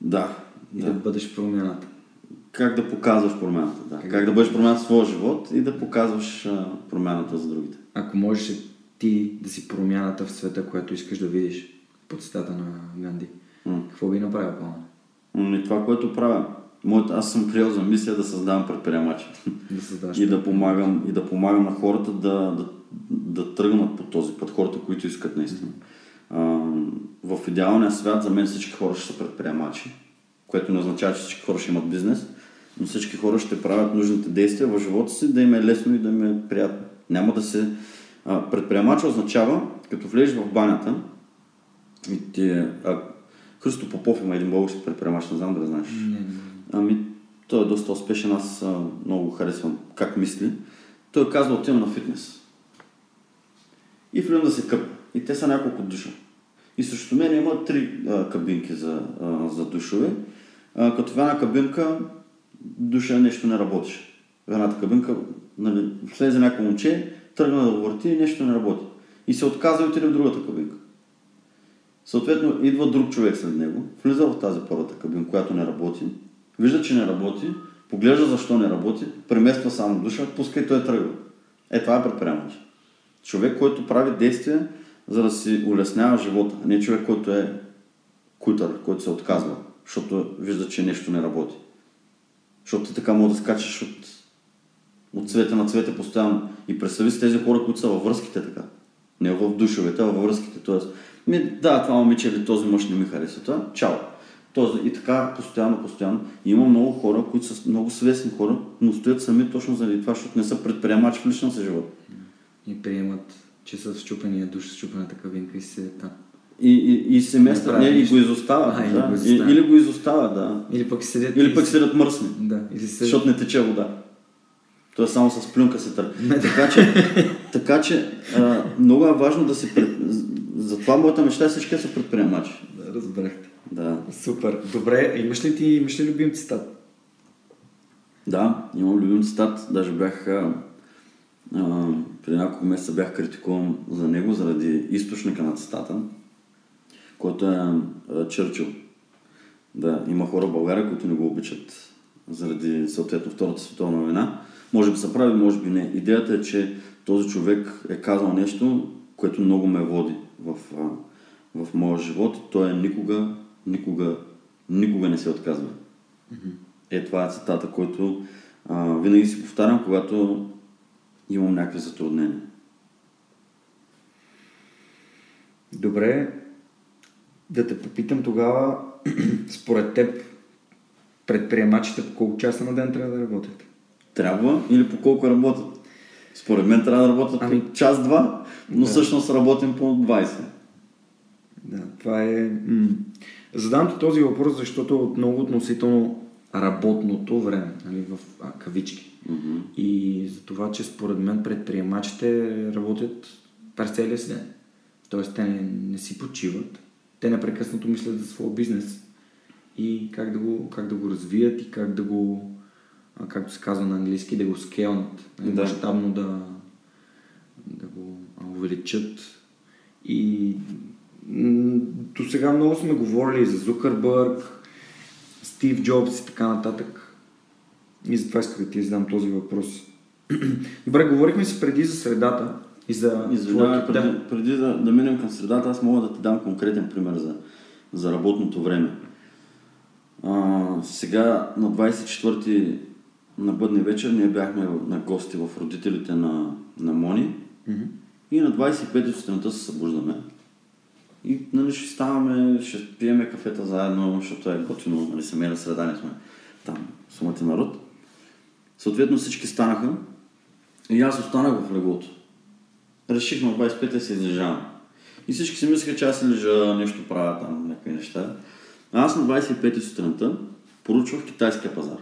Да. И да бъдеш промяната. Как да показваш промяната, да. Как да бъдеш промяната в своя живот и да показваш промяната за другите. Ако можеш ти да си промяната в света, която искаш да видиш, по цитата на Ганди, какво би направил Пламен? Това, което правя. Аз съм приел за мисля да създавам предприемачи. И да помагам на хората да тръгнат по този път, хората, които искат наистина. В идеалния свят за мен всички хора ще са предприемачи, което не означава, че всички хора ще имат бизнес, но всички хора ще правят нужните действия в живота си, да им е лесно и да им е приятно. Няма да се... Предприемач означава, като влезеш в банята и Христо Попов има един български предприемач, не знам да знаеш. Той е доста успешен, аз много харесвам как мисли. Той казва, отивам на фитнес. И влизам да се къпа. И те са няколко душа. И срещу мен има 3 кабинки за душове. Като в една кабинка душа нещо не работеше. В едната кабинка слезе някакво момче, тръгна да го върти и нещо не работи. И се отказва и отиде в другата кабинка. Съответно, идва друг човек след него, влиза в тази първата кабинка, която не работи, вижда, че не работи, поглежда защо не работи, премества само душа, пуска и той тръгва. Това е предприемач. Човек, който прави действия, за да си улеснява живота, а не човек, който е кутър, който се отказва, защото вижда, че нещо не работи. Защото така може да скачаш от цвета на цвета постоянно. И представи си тези хора, които са във връзките така. Не в душовете, а във връзките. Тоест, това момиче или този мъж не ми харесва. Това, чао. Тоест, и така постоянно. И има много хора, които са много свестни хора, но стоят сами точно заради това, защото не са предприемачи в личния си живот. И приемат, че са счупения душ, счупената кабинка и се там. И се местят, или го изостават. Или го изоставят, да. Или пък седят мръсни. Да. Защото не тече вода. Той само с плюнка се търпи. Така че много е важно да си... Затова моята мечта е всички са предприемачи. Да, разбрахте. Да. Супер. Добре, имаш ли любим цитат? Да, имам любим цитат. Даже бях... преди няколко месеца бях критикуван за него заради източника на цитата, който е Черчил. Да, има хора в България, които не го обичат заради съответно Втората световна война. Може би се прави, може би не. Идеята е, че този човек е казал нещо, което много ме води в моя живот. Той е никога не се отказва. Mm-hmm. Това е цитата, който винаги си повтарям, когато имам някакви затруднения. Добре. Да те попитам тогава, според теб, предприемачите по колко часа на ден трябва да работят? Трябва или по колко работят? Според мен трябва да работят по час-два, но всъщност работим по 20. Да, това е... Задам ти този въпрос, защото е много относително работното време, нали, в кавички. Mm-hmm. И за това, че според мен предприемачите работят през целия си ден. Тоест те не си почиват, те непрекъснато мислят за своя бизнес и как да го развият и как да го, както се казва на английски, да го скелнат, мащабно да го увеличат. И до сега много сме говорили за Зукърбърг, Стив Джобс и така нататък. И затова исках да ти задам този въпрос. Добре, говорихме си преди за средата и за... Извинявай, преди да минем към средата, аз мога да ти дам конкретен пример за работното време. Сега на 24-ти на бъдне вечер ние бяхме на гости в родителите на Мони, mm-hmm. и на 25-ти сутринта се събуждаме. И нали, ще ставаме, ще пиеме кафета заедно, защото е готино, нали, семейна среда, не сме там, сумати народ. Съответно всички станаха и аз останах в леглото. Реших на 25 да се излежавам. И всички си мислиха, че аз се лежа, нещо правя там, някакви неща. А аз на 25 сутринта поручвах китайския пазар.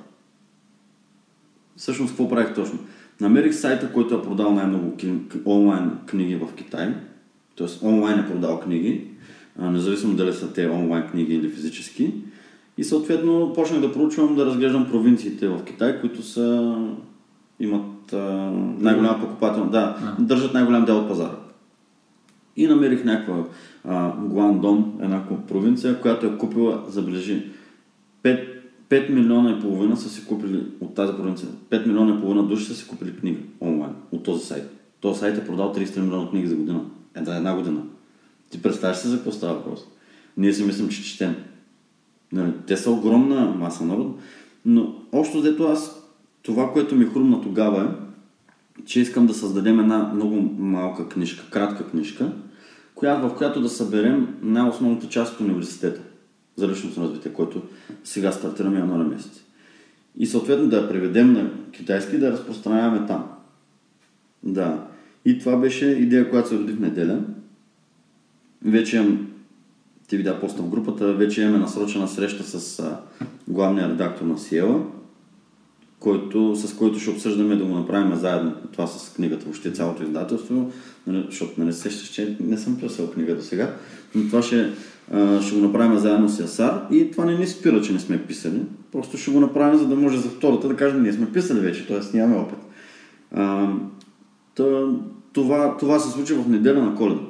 Всъщност, какво правих точно? Намерих сайта, който е продал най-много онлайн книги в Китай. Т.е. онлайн е продал книги, независимо дали са те онлайн книги или физически. И съответно почнах да проучвам, да разглеждам провинциите в Китай, които са имат най-голяма покупателна, да, държат най-голям дял от пазара. И намерих някаква Гуандон, една провинция, която е купила, забележи, 5 милиона и половина са си купили от тази провинция. 5 милиона и половина души са си купили книга онлайн от този сайт. Този сайт е продал 30 милиона книги за година. Една година. Ти представяш се за какво става въпрос? Ние си мислим, че четем. Нали, те са огромна маса народ, но общо дето аз това, което ми хрумна тогава е, че искам да създадем една много малка книжка, кратка книжка, в която да съберем най-основната част от университета за личностно развитие, който сега стартираме януари месец. И съответно да я преведем на китайски и да я разпространяваме там. Да. И това беше идея, която се роди в неделя. Вече имам, ти видя поста в групата, вече имаме насрочена среща с главния редактор на Сиева, с който ще обсъждаме да го направим заедно това с книгата, въобще цялото издателство, защото не сещаш, че не съм писал книга до сега, но това ще го направим заедно с Ясар и това не ни спира, че не сме писали, просто ще го направим, за да може за втората да кажем, ние сме писали вече, т.е. нямаме опит. Това се случи в неделя на Коледа.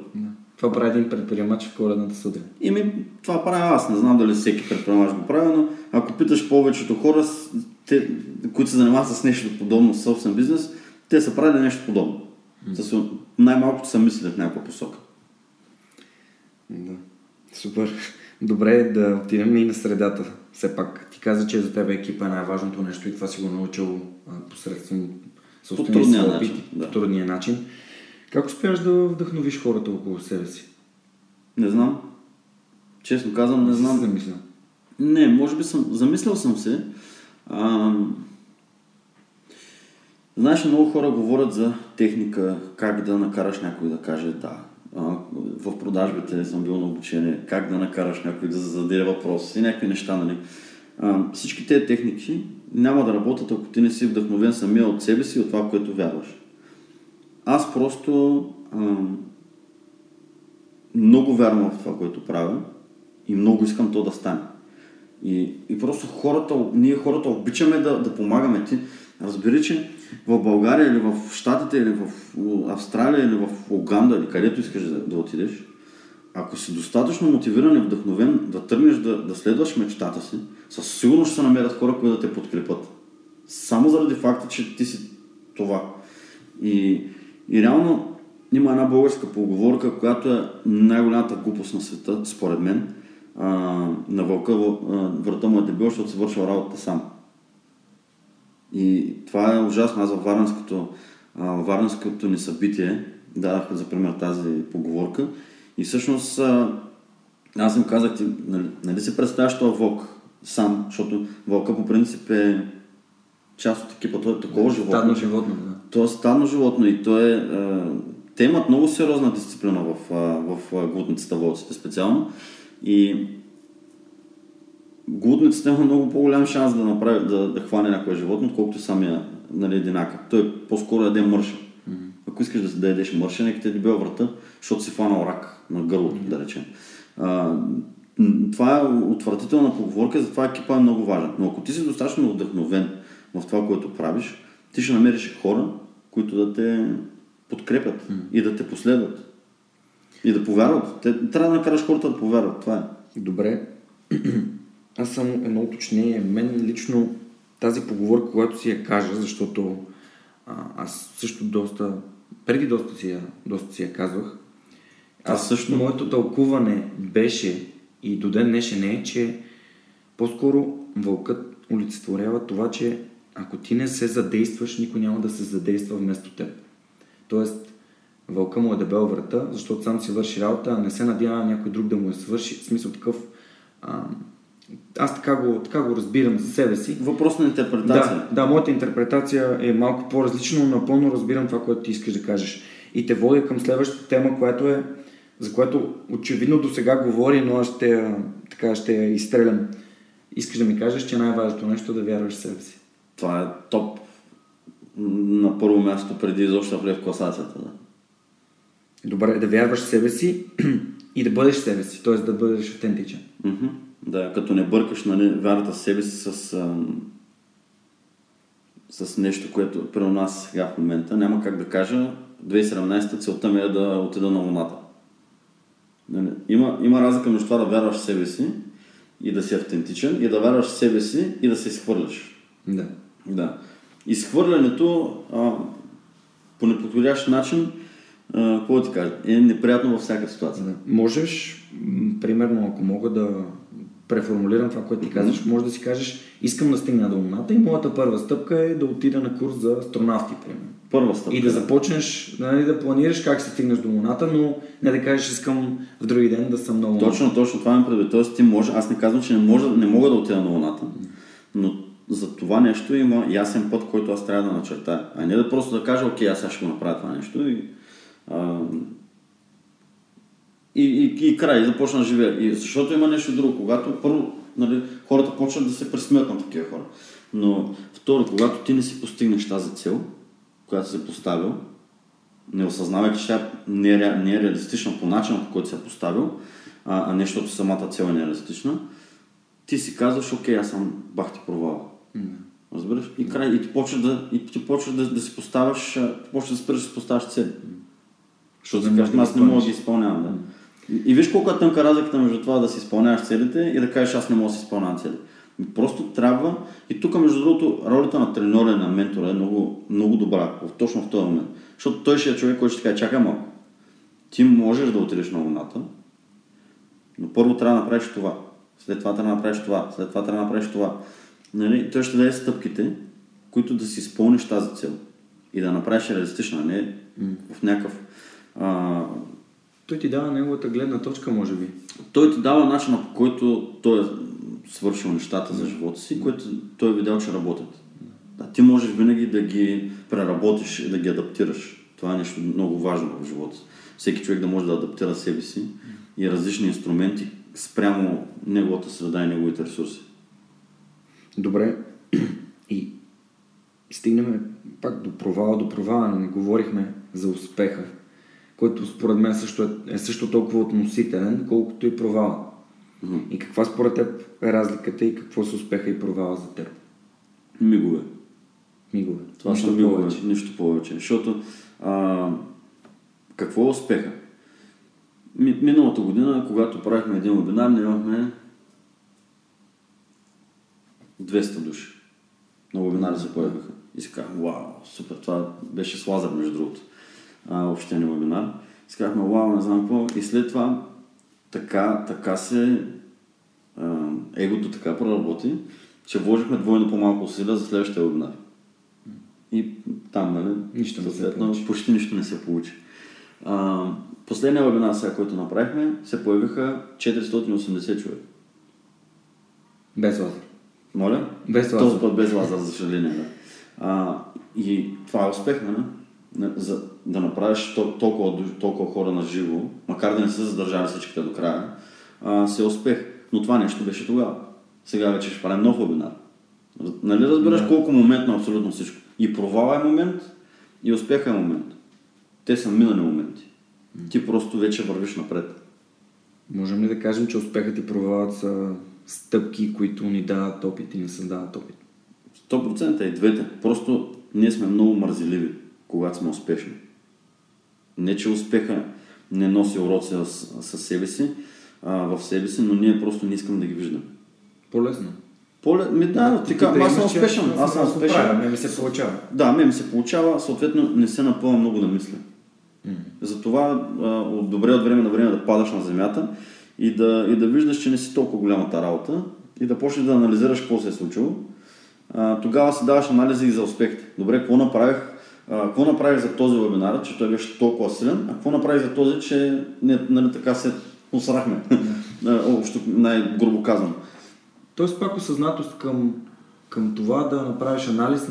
Това прави един предприемач в коледната сутрин? Това правя аз. Не знам дали всеки предприемач го прави, но ако питаш повечето хора, те, които се занимават с нещо подобно, с собствен бизнес, те са правили нещо подобно. Най-малкото са мислили в някаква посока. Да. Супер. Добре, да отидем и на средата. Все пак, ти каза, че за тебе екипа е най-важното нещо и това си го научил посредством по трудния начин. Как успяваш да вдъхновиш хората около себе си? Не знам. Честно казвам, не знам. Замислял? Не, може би съм... Замислял съм се. Знаеш, много хора говорят за техника, как да накараш някой да каже да. В продажбите съм бил на обучение, как да накараш някой да зададе въпрос и някакви неща, нали? Всички тези техники няма да работят, ако ти не си вдъхновен самия от себе си и от това, което вярваш. Аз просто много вярвам в това, което правя и много искам то да стане. И просто ние хората обичаме да помагаме. Ти разбери, че в България или в Щатите или в Австралия или в Уганда или където искаш да отидеш, ако си достатъчно мотивиран и вдъхновен да тръгнеш да следваш мечтата си, със сигурност ще се намерят хора, които да те подкрепят. Само заради факта, че ти си това. И реално има една българска поговорка, която е най-голямата глупост на света, според мен. На вълка врата му е дебил, защото се вършва работата сам. И това е ужасно. Аз във Варненското ни събитие дадах за пример тази поговорка. И всъщност аз им казах, ти нали се представяш този вълк сам, защото вълка по принцип е част от екипа, той е такова животно. Стадно животно, да. То е стадно животно и то е... Те имат много сериозна дисциплина в глутницата, вълците специално. И глутницата има много по-голям шанс да направи, да хване някое животно, отколкото самия, нали, единака. Той по-скоро яде мърша. Mm-hmm. Ако искаш да ядеш мърша, нека те дебел врата, защото си хванал рак на гърлото, mm-hmm. да речем. Това е отвратителна поговорка, затова екипа е много важен. Но ако ти си достатъчно вдъхновен в това, което правиш, ти ще намериш хора, които да те подкрепят, mm-hmm. и да те последват. И да повярват. Те трябва да накараш хората да повярват. Това е. Добре. Аз съм едно уточнение. Мен лично тази поговорка, когато си я кажа, защото аз също доста си я казвах, аз също моето тълкуване беше и до ден днешен е, че По-скоро вълкът олицетворява това, че ако ти не се задействаш, никой няма да се задейства вместо теб. Тоест, вълка му е дебел врата, защото сам си върши работа, а не се надява някой друг да му я свърши. В смисъл такъв... Аз така го разбирам за себе си. Въпрос на интерпретация. Да, моята интерпретация е малко по-различна, но напълно разбирам това, което ти искаш да кажеш. И те водя към следващата тема, която е, за която очевидно до сега говори, но аз ще я изстрелям. Искаш да ми кажеш, че най-важното нещо е да вярваш в себе си. Това е топ на първо място преди изобщо в класацията. Да. Добре, да вярваш в себе си и да бъдеш себе си, т.е. да бъдеш автентичен. Mm-hmm. Да, като не бъркаш, нали, вярата в себе си с нещо, което при нас сега в момента, няма как да кажа, 2017 целта ми е да отида на Луната. Нали? Има разлика между това да вярваш в себе си и да си автентичен, и да вярваш в себе си и да се изхвърляш. Да. Да. Изхвърлянето по неподходящ начин, какво ти кажа, е неприятно във всяка ситуация. Да. Можеш, примерно, ако мога да преформулирам това, което ти казваш, може да си кажеш, искам да стигна до Луната и моята първа стъпка е да отида на курс за астронавти, примерно. Първа стъпка. И да започнеш, нали, да планираш как се стигнеш до Луната, но не да кажеш, искам в други ден да съм на Луната. Точно, това ме предвид. Тоест, ти може, аз не казвам, че не мога да отида на Луната, но за това нещо има ясен път, който аз трябва да начертая. А не да просто да кажа, окей, аз ще го направя това нещо и край, и започна да живея. И защото има нещо друго, когато първо, нали, хората почнат да се пресмеят на такива хора. Но второ, когато ти не си постигнеш тази цел, която си поставил, не осъзнавай, че тя не е реалистична по начина, по който си я поставил, а не защото самата цел не е реалистична, ти си казваш, окей, аз съм бах ти провал. Разбираш? И край, и ти почваш да си поставяш, почваш да спираш да си поставяш цели. Защото си кажеш, аз не мога да ги изпълнявам. Да. И виж колко е тънка разликата между това да си изпълняваш целите и да кажеш, аз не мога да си изпълнявам целите. Просто трябва, и тук между другото ролята на треньора и на ментора е много, много добра, точно в този момент. Защото той ще е човек, който ще каже, чакай малко, ти можеш да отидеш на Луната, но първо трябва да направиш това, след това трябва да направиш това, след това трябва да направиш това. Нали? Той ще даде стъпките, които да си изпълниш тази цел и да направиш реалистична, не в някакъв... Той ти дава неговата гледна точка, може би. Той ти дава начина, по който той е свършил нещата за живота си, което той е видял, че работят. Да, ти можеш винаги да ги преработиш и да ги адаптираш. Това е нещо много важно в живота. Всеки човек да може да адаптира себе си и различни инструменти спрямо неговата среда и неговите ресурси. Добре. И стигнем пак до провала. До провала не говорихме за успеха, който според мен също е толкова относителен, колкото и провала. Mm-hmm. И каква според теб е разликата и какво са успеха и провала за теб? Мигове. Това нищо са мигове, повече. Нищо повече. Защото какво е успеха? Миналата година, когато правихме един вебинар, не имахме 200 души. На вебинари се появиха. И си казах, вау, супер, това беше с Лазар, между другото. Общия ни вебинар. Си казахме, вау, не знам какво. И след това така се егото така проработи, че вложихме двойно по-малко усилия за следващия вебинар. И там, нали? Нищо не се получи. Почти нищо не се получи. Последния вебинар сега, който направихме, се появиха 480 човека. Без Лазар. Моля? Без Лазар. Този път без Лазар, за съжаление. Да. И това е успех, нали? За да направиш толкова хора на живо, макар да не са задържали всичките до края, се е успех. Но това нещо беше тогава. Сега вече ще правим нов вебинар. Нали разбираш колко моментно абсолютно всичко? И провала е момент, и успеха е момент. Те са минали моменти. Ти просто вече вървиш напред. Можем ли да кажем, че успехът и провалът са стъпки, които ни дават опит и не създават опит? 100% и двете. Просто ние сме много мързеливи, когато сме успешни. Не, че успеха не носи уроци в себе си, но ние просто не искам да ги виждам. По-лесно. Да, така, аз съм успешен. Аз съм успешен. Ме ми се получава. Да, ме ми се получава, съответно не се напълна много да мисля. Затова добре от време на време да падаш на земята и да виждаш, че не си толкова голямата работа и да почнеш да анализираш какво се е случило, тогава си даваш анализи и за успехите. Добре, какво направих за този вебинар, че той беше толкова силен, а какво направих за този, че не, нали, така се усрахме, общо най-грубо казвам. Тоест пак осъзнатост към това да направиш анализ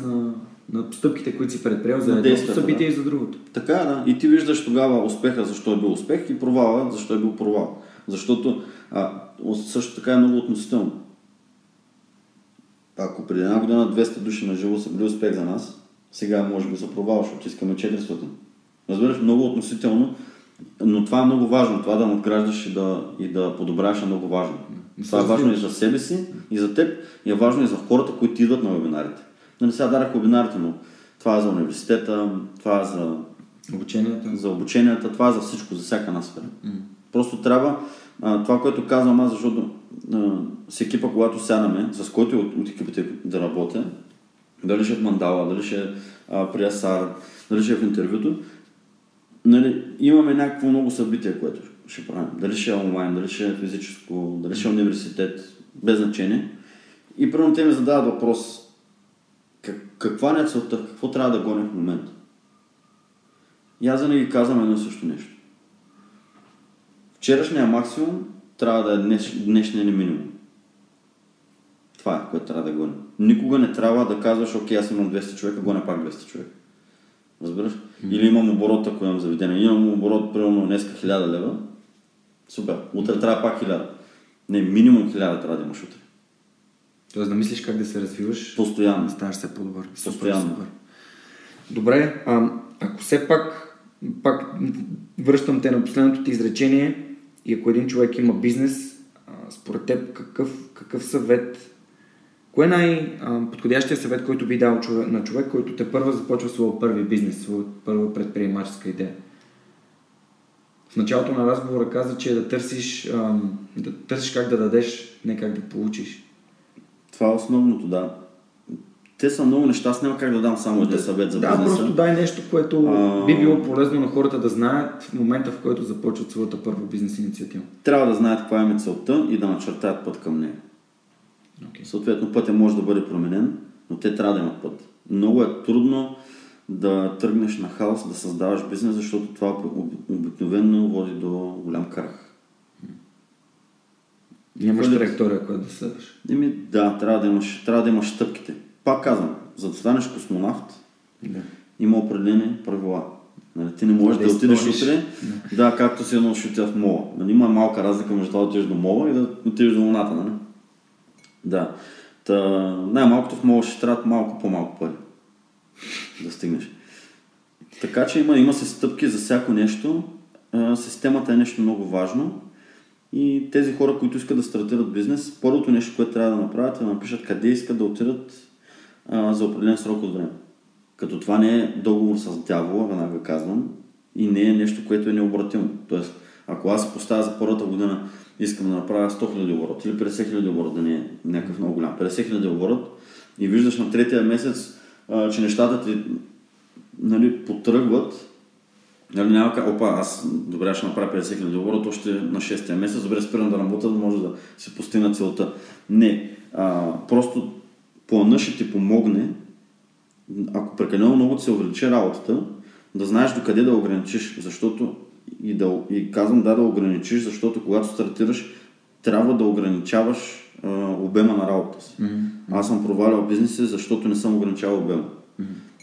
на стъпките, които си предприел за едното събитие и за другото. Така, да. И ти виждаш тогава успеха, защо е бил успех, и провала, защо е бил провал. Защото също така е много относително. Ако преди една година 200 души на живо са били успех за нас, сега може би са провал, защото искаме 400. Разбираш, много относително, но това е много важно. Това да надграждаш и да подобряваш е много важно. Това е важно и за себе си, и за теб, и е важно и за хората, които идват на вебинарите. Нали, сега дарах вебинарите, но това е за университета, това е за обученията, това е за всичко, за всяка една сфера. Просто трябва, това, което казвам аз, защото с екипа, когато сядаме, с който от екипите да работя, дали ще е в Мандала, дали ще е при Ясар, дали ще е в интервюто, нали, имаме някакво много събитие, което ще правим. Дали ще е онлайн, дали ще е физическо, дали ще е университет, без значение. И първо те ми задават въпрос: каква не е целта, какво трябва да гоня в момента? И аз винаги казвам едно също нещо. Вчерашния максимум трябва да е днешния ни минимум. Това е, което трябва да гоня. Никога не трябва да казваш: окей, аз имам 200 човека, гоня пак 200 човека. Разбираш? Или имам оборот, ако имам заведение. Имам оборот, примерно днеска 1000 лева. Супер. Утре трябва пак 1000. Не, минимум 1000 трябва да имаш утре. Тоест да мислиш как да се развиваш, постоянно ставаш все по-добър. Постоянно. Супер. Добре, ако все пак връщам те на последното ти изречение, и ако един човек има бизнес, според теб какъв съвет, кой е най-подходящия съвет, който би дал на човек, който те първа започва своя първи бизнес, своя първа предприемаческа идея? В началото на разговора каза, че да търсиш как да дадеш, не как да получиш. Това е основното, да. Те са много неща, аз няма как да дам само един съвет за бизнеса. Да, просто дай нещо, което би било полезно на хората да знаят в момента, в който започват своята първа бизнес инициатива. Трябва да знаят каква е целта и да начертаят път към нея. Okay. Съответно, пътят може да бъде променен, но те трябва да имат път. Много е трудно да тръгнеш на хаос, да създаваш бизнес, защото това обикновено води до голям крах. Нямаш траектория, която да следваш. Да, трябва да имаш стъпките. Пак казвам, за да станеш космонавт, има определени правила. Нали, ти не можеш да отидеш утре, както си едно ще отидеш в мола. Нали, има малка разлика между това да отидеш до мола и да отидеш до луната. Нали? Да. Най-малкото в мола ще трябва малко по-малко пари да стигнеш. Така че има се стъпки за всяко нещо. Системата е нещо много важно. И тези хора, които искат да стартират бизнес, първото нещо, което трябва да направят, е да напишат къде искат да отидат за определен срок от време. Като това не е договор с дявола, веднага казвам, и не е нещо, което е необратимо. Тоест, ако аз поставя за първата година, искам да направя 100 000 оборот или 50 000 оборот, да не е някакъв много голям, 50 000 оборот, и виждаш на третия месец, че нещата ти, нали, потръгват. Нали, няма как, аз добре ще направя 50 000 оборот още на 6-тия месец, добре спирам да работя, да може да се постигна целта. Не, просто планът ще ти помогне, ако прекалено много се увеличи работата, да знаеш докъде да ограничиш, защото да ограничиш, защото когато стартираш, трябва да ограничаваш обема на работа си. Mm-hmm. Аз съм провалял бизнеси, защото не съм ограничавал обема.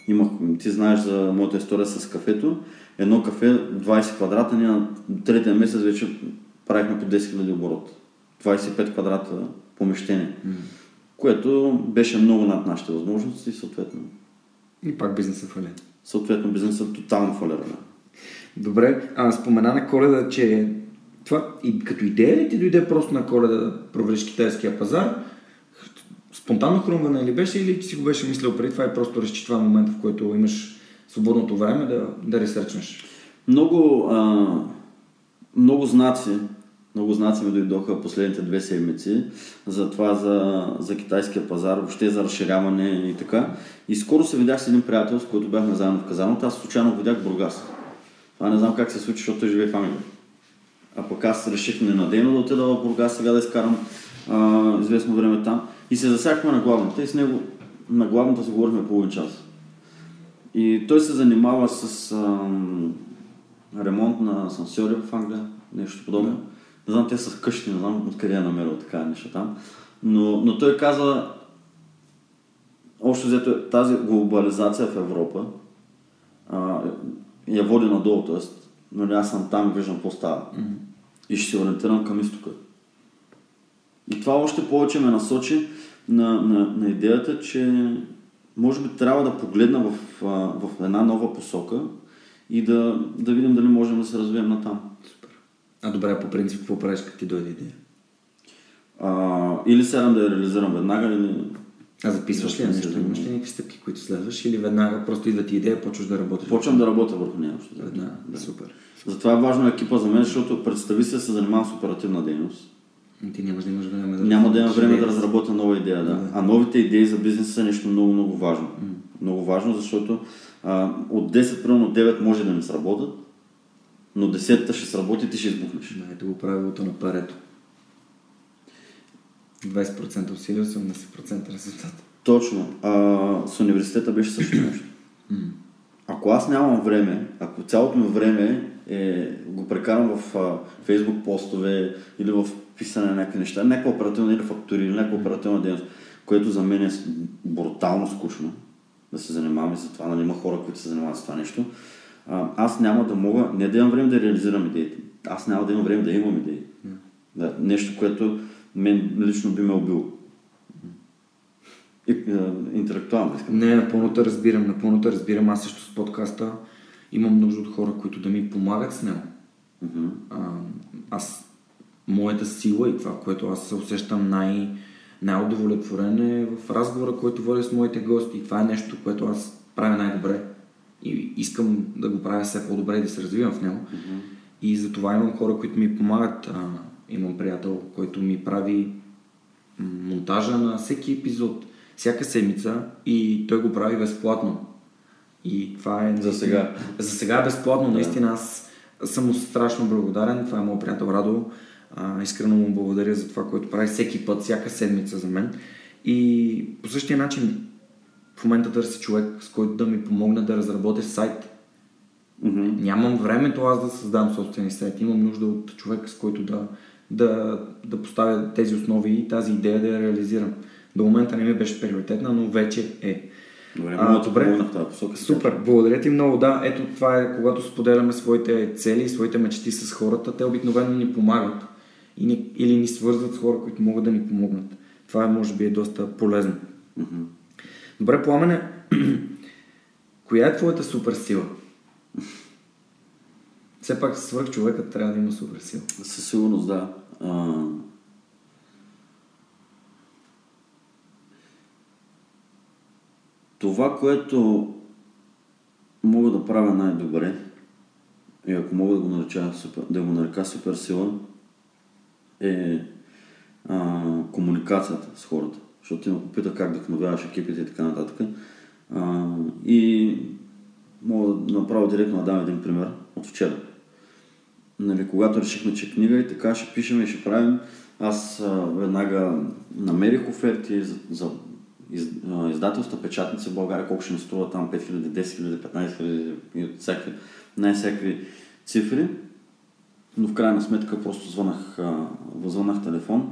Mm-hmm. Ти знаеш за моята история с кафето. Едно кафе 20 квадрата, ние на третия месец вече правихме по 10 000 оборот. 25 квадрата помещение, което беше много над нашите възможности, съответно. И пак бизнесът фалира. Съответно, бизнесът тотално фалира. Добре, спомена на Коледа, че това и като идея ли ти дойде просто на Коледа да провериш китайския пазар? Спонтанно хрумване ли беше, или си го беше мислил преди това и просто реши, това е момент, в който имаш свободното време да ресърчнеш? Много знаци ми дойдоха последните 2 седмици за това, за китайския пазар, въобще за разширяване и така. И скоро се видях с един приятел, с който бяхме заедно в казармата. Аз случайно видях Бургас. Това не знам как се случи, защото той живее в Англия. А пък аз реших ненадейно да отида в Бургас сега да изкарам известно време там и се засяхме на главната и с него на главната се говорихме половин час. И той се занимава с ремонт на сансьори в Англия, нещо подобно. Не знам, те са къщи, не знам откъде е намерил такава неща там. Но той каза, общо взето тази глобализация в Европа я води надолу, т.е. нали, аз съм там и виждам какво става. Mm-hmm. И ще се ориентирам към изтока. И това още повече ме насочи на идеята, че може би трябва да погледна в една нова посока и да видим дали можем да се развием натам. Супер. А добре, по принцип, какво правиш като ти дойде идея? Или седам да я реализирам веднага, или... А записваш ли нещо? Имаш ли някакви стъпки, които следваш, или веднага просто идва ти идея, почваш да работиш? Почвам да работя върху нея. Веднага, да. Супер. Затова е важно екипа за мен, защото представи се занимавам с оперативна дейност. Ти нямаш да имаш време да... Няма да имам време да разработя нова идея, да. А новите идеи за бизнеса са нещо много, много важно. Mm-hmm. Много важно, защото от 10 примерно 9 може да не сработят, но 10-та ще сработи и ти ще избухнеш. Да, ето го правилото на парето. 20% усилия, 80% резултат. Точно. С университета беше също нещо. Mm-hmm. Ако аз нямам време, ако цялото ми време го прекарам в Facebook постове или в писане на някакви неща, някаква оперативна или фактури, или някаква оперативна дейност, което за мен е брутално скучно да се занимаваме за това, нали има хора, които се занимават с това нещо. Аз няма да мога, не да имам време да реализирам идеите, аз няма да имам време да имам идеи. Да, нещо, което мен лично би ме убило. Интелектуално. Не, напълно те разбирам, аз също с подкаста имам нужда от хора, които да ми помагат с него. Mm-hmm. Аз моята сила и това, което аз се усещам най-удовлетворен е в разговора, който водя с моите гости. И това е нещо, което аз правя най-добре. И искам да го правя все по-добре и да се развивам в него. Mm-hmm. И затова имам хора, които ми помагат. Имам приятел, който ми прави монтажа на всеки епизод, всяка седмица и той го прави безплатно. И това е... За сега безплатно, наистина аз съм страшно благодарен. Това е моят приятел Радо. Искрено му благодаря за това, което прави всеки път, всяка седмица за мен. И по същия начин в момента търси човек, с който да ми помогне да разработя сайт. Mm-hmm. Нямам времето аз да създам собствени сайт. Имам нужда от човек, с който да поставя тези основи и тази идея да я реализирам. До момента не ми беше приоритетна, но вече е. Добре. Супер, благодаря ти много. Да, ето това е, когато споделяме своите цели, своите мечти с хората, те обикновено ни помагат или ни свързват с хора, които могат да ни помогнат. Това е, може би, доста полезно. Mm-hmm. Добре, Пламене, коя е твоята суперсила? Все пак свръхчовекът трябва да има суперсила. Със сигурност, да. Това, което мога да правя най-добре, и ако мога да го нарека суперсила, е комуникацията с хората. Защото ти ме попита как да вдъхновяваш екипите и така нататък. И мога да направя директно да дам един пример от вчера. Нали, когато решихме, че книга и така ще пишем и ще правим, аз веднага намерих оферти за издателства, печатници в България, колко ще ни струва там 5000, 10 000, 15 000 и от всякакви, най-всякакви цифри. Но в крайна сметка просто звънах телефон.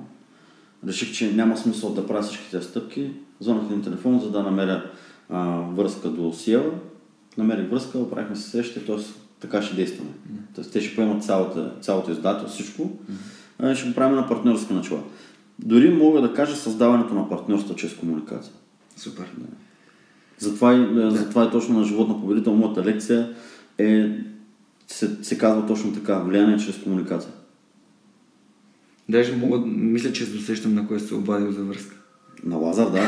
Реших, че няма смисъл да правя всичките стъпки. Звънах на телефон, за да намеря връзка до Сиева. Намерих връзка, оправихме се срещи, т.е. така ще действаме. Т.е. те ще поемат цялото издателство, всичко. И ще го правим на партньорски начала. Дори мога да кажа създаването на партньорства чрез комуникация. Супер. Да. Затова е точно на живот на победител. Моята лекция се казва точно така. Влияние чрез комуникация. Даже мисля, че се досещам на кое се обадил за връзка. На Лазар, да.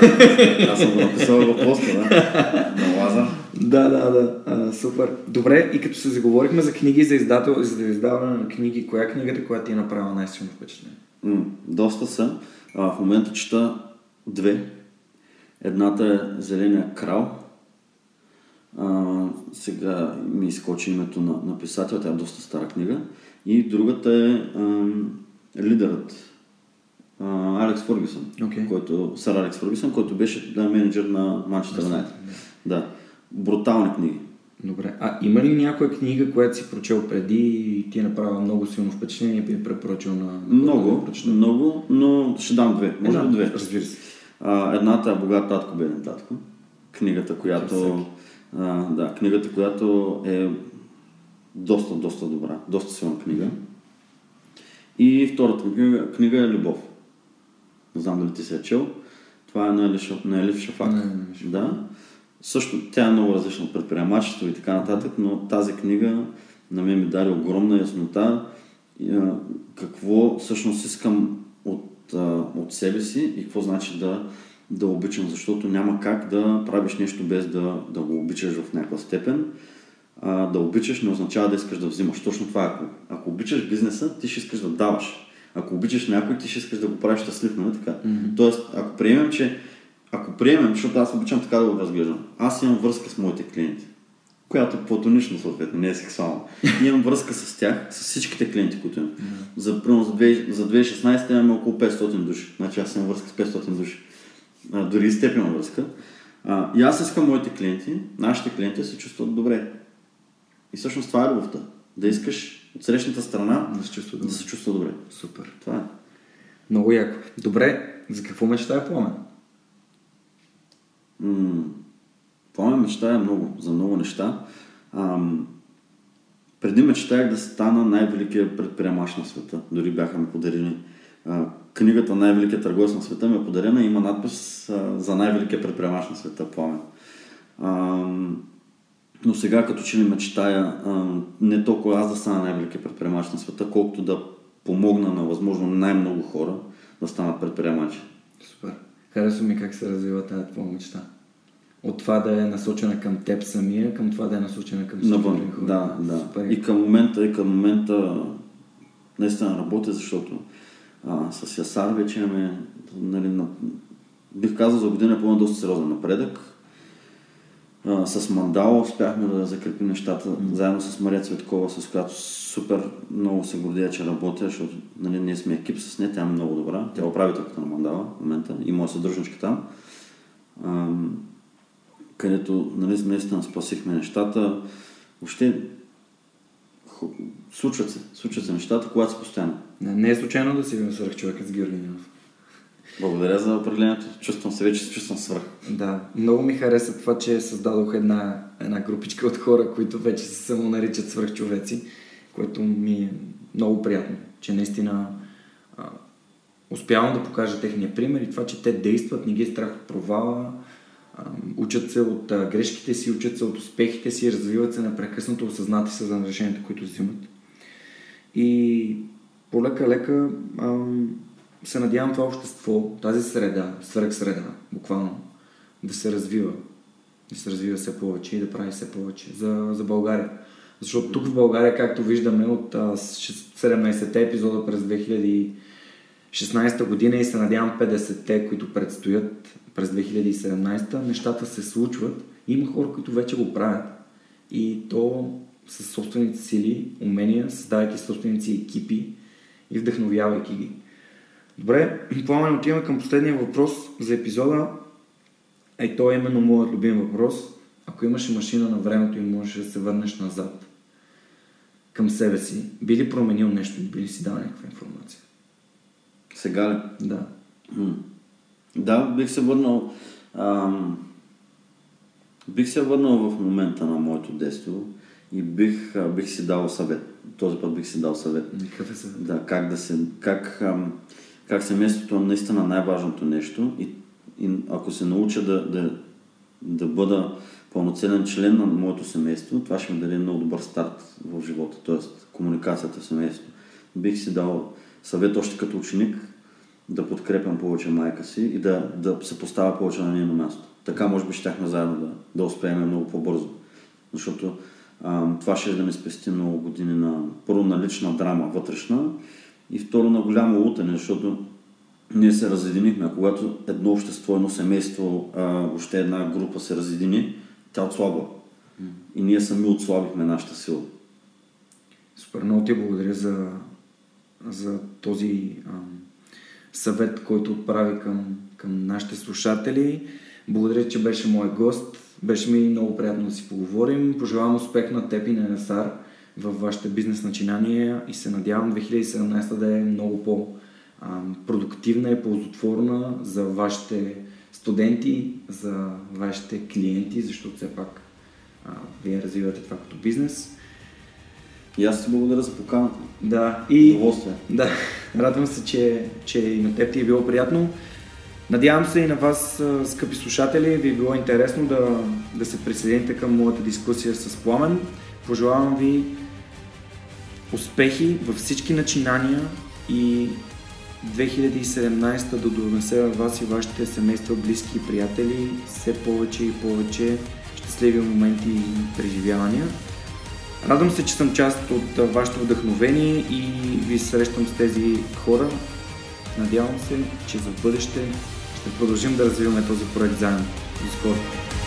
Аз съм го написал във поста, да. На Лазар. Да. Супер. Добре, и като се заговорихме за книги, за издаване на книги, коя е книгата, която ти е направила най-силно впечатление? Доста са. В момента чета 2. Едната е Зеления крал. Сега ми изкочи името на писателя, тя е доста стара книга. И другата е Лидерът. Алекс Фъргюсън, Сър Алекс Фъргюсън, който беше менеджер на Manchester United. Да. Брутални книги. Добре. А има ли някоя книга, която си прочел преди и ти е направила много силно впечатление и препоръчал на... Много, но ще дам две. Може би две. Разбира се. Едната е "Богат татко, беден татко". Книгата, която... да, книгата, която е доста, доста добра. Доста силна книга. И втората книга е "Любов". Не знам дали ти се е чел. Това е на Елиф Шафак. Да. Също тя е много различна от предприемачеството и така нататък, но тази книга на мен ми даде огромна яснота какво всъщност искам от себе си и какво значи да обичам, защото няма как да правиш нещо без да го обичаш в някаква степен. Да обичаш не означава да искаш да взимаш. Точно това е. Ако обичаш бизнеса, ти ще искаш да даваш. Ако обичаш някой, ти ще искаш да го правиш щастлив, нали така? Mm-hmm. Тоест, ако приемем, защото аз обичам така да го разглеждам, аз имам връзка с моите клиенти, която е платонично, съответно, не е сексуална. Имам връзка с тях, с всичките клиенти, които имам. Mm-hmm. За 2016 имаме около 500 души. Значи аз имам връзка с 500 души. Дори и с теб имам връзка. И аз искам моите клиенти, нашите клиенти да се чувстват добре. И всъщност това е любовта. Да искаш от срещната страна да се чувства добре. Супер. Това е. Много яко. Добре, за какво мечтае Пламен? Пламен мечтае много, за много неща. Преди мечтаях да стана най-великият предприемач на света. Дори бяха ми подарени. Книгата "Най-великият търговец на света" ми е подарена и има надпис за най-великият предприемач на света Пламен. Но сега като че ли мечтая не толкова аз да стана най-великият предприемач на света, колкото да помогна на възможно най-много хора да станат предприемачи. Супер. Харесва ми как се развива тази твоя мечта. От това да е насочена към теб самия, към това да е насочена към всички хора. Да. Супер. И към момента наистина работя, защото с Ясар вече имаме, бих казал, за година по-на доста сериозен напредък. С Мандала успяхме да закрепим нещата, заедно с Мария Цветкова, с която супер много се гордея, че работя, защото ние сме екип с нея, тя е много добра. Тя е управителката на Мандала в момента и моя съдружничка там, където наистина спасихме нещата. Въобще случват се нещата, когато са постоянно. Не е случайно да си видим свръхчовекът с Георги Ненов. Благодаря за определението. Чувствам свърх. Да. Много ми хареса това, че създадох една групичка от хора, които вече се само наричат свърхчовеци, което ми е много приятно, че наистина успявам да покажа техния пример и това, че те действат, не ги е страх от провала, учат се от грешките си, учат се от успехите си, развиват се непрекъснато, осъзнати са за решенията, които взимат. И полека-лека се надявам това общество, тази среда, свръхсреда, буквално, да се развива все повече и да прави все повече за България. Защото тук в България, както виждаме от 17-те епизода през 2016 година и се надявам 50-те, които предстоят през 2017, нещата се случват. Има хора, които вече го правят. И то със собствените сили, умения, създавайки собственици екипи и вдъхновявайки ги. Добре, Пламен, отиваме към последния въпрос за епизода. Той е именно моят любим въпрос. Ако имаше машина на времето и можеш да се върнеш назад към себе си, би ли променил нещо и би ли си дал някаква информация? Сега ли? Да. Да, бих се върнал в момента на моето детство и бих си дал съвет. Този път бих си дал съвет. Какъв е съвет? Да, как семейството е наистина най-важното нещо и ако се науча да бъда пълноценен член на моето семейство, това ще ми даде много добър старт в живота, т.е. комуникацията в семейството. Бих си дал съвет още като ученик да подкрепям повече майка си и да се поставя повече на нейно място. Така може би щяхме заедно да успеем много по-бързо, защото това ще да ми спести много години на първо на лична драма вътрешна и второ на голямо лутане, защото ние се разединихме. Когато едно общество, едно семейство, още една група се разедини, тя отслабва. И ние сами отслабихме нашата сила. Супер, много ти благодаря за този съвет, който отправи към нашите слушатели. Благодаря, че беше мой гост. Беше ми много приятно да си поговорим. Пожелавам успех на теб и на Ясар във вашите бизнес начинания и се надявам 2017 да е много по-продуктивна и ползотворна за вашите студенти, за вашите клиенти, защото все пак вие развивате това като бизнес. И аз ти благодаря за поканата. Да, и да, радвам се, че и на теб ти е било приятно. Надявам се и на вас, скъпи слушатели, ви е било интересно да се присъедините към моята дискусия с Пламен. Пожелавам ви успехи във всички начинания и 2017 да донесе във вас и вашите семейства, близки и приятели все повече и повече щастливи моменти и преживявания. Радвам се, че съм част от вашето вдъхновение и ви срещам с тези хора. Надявам се, че за бъдеще ще продължим да развиваме този проект заедно. До скоро!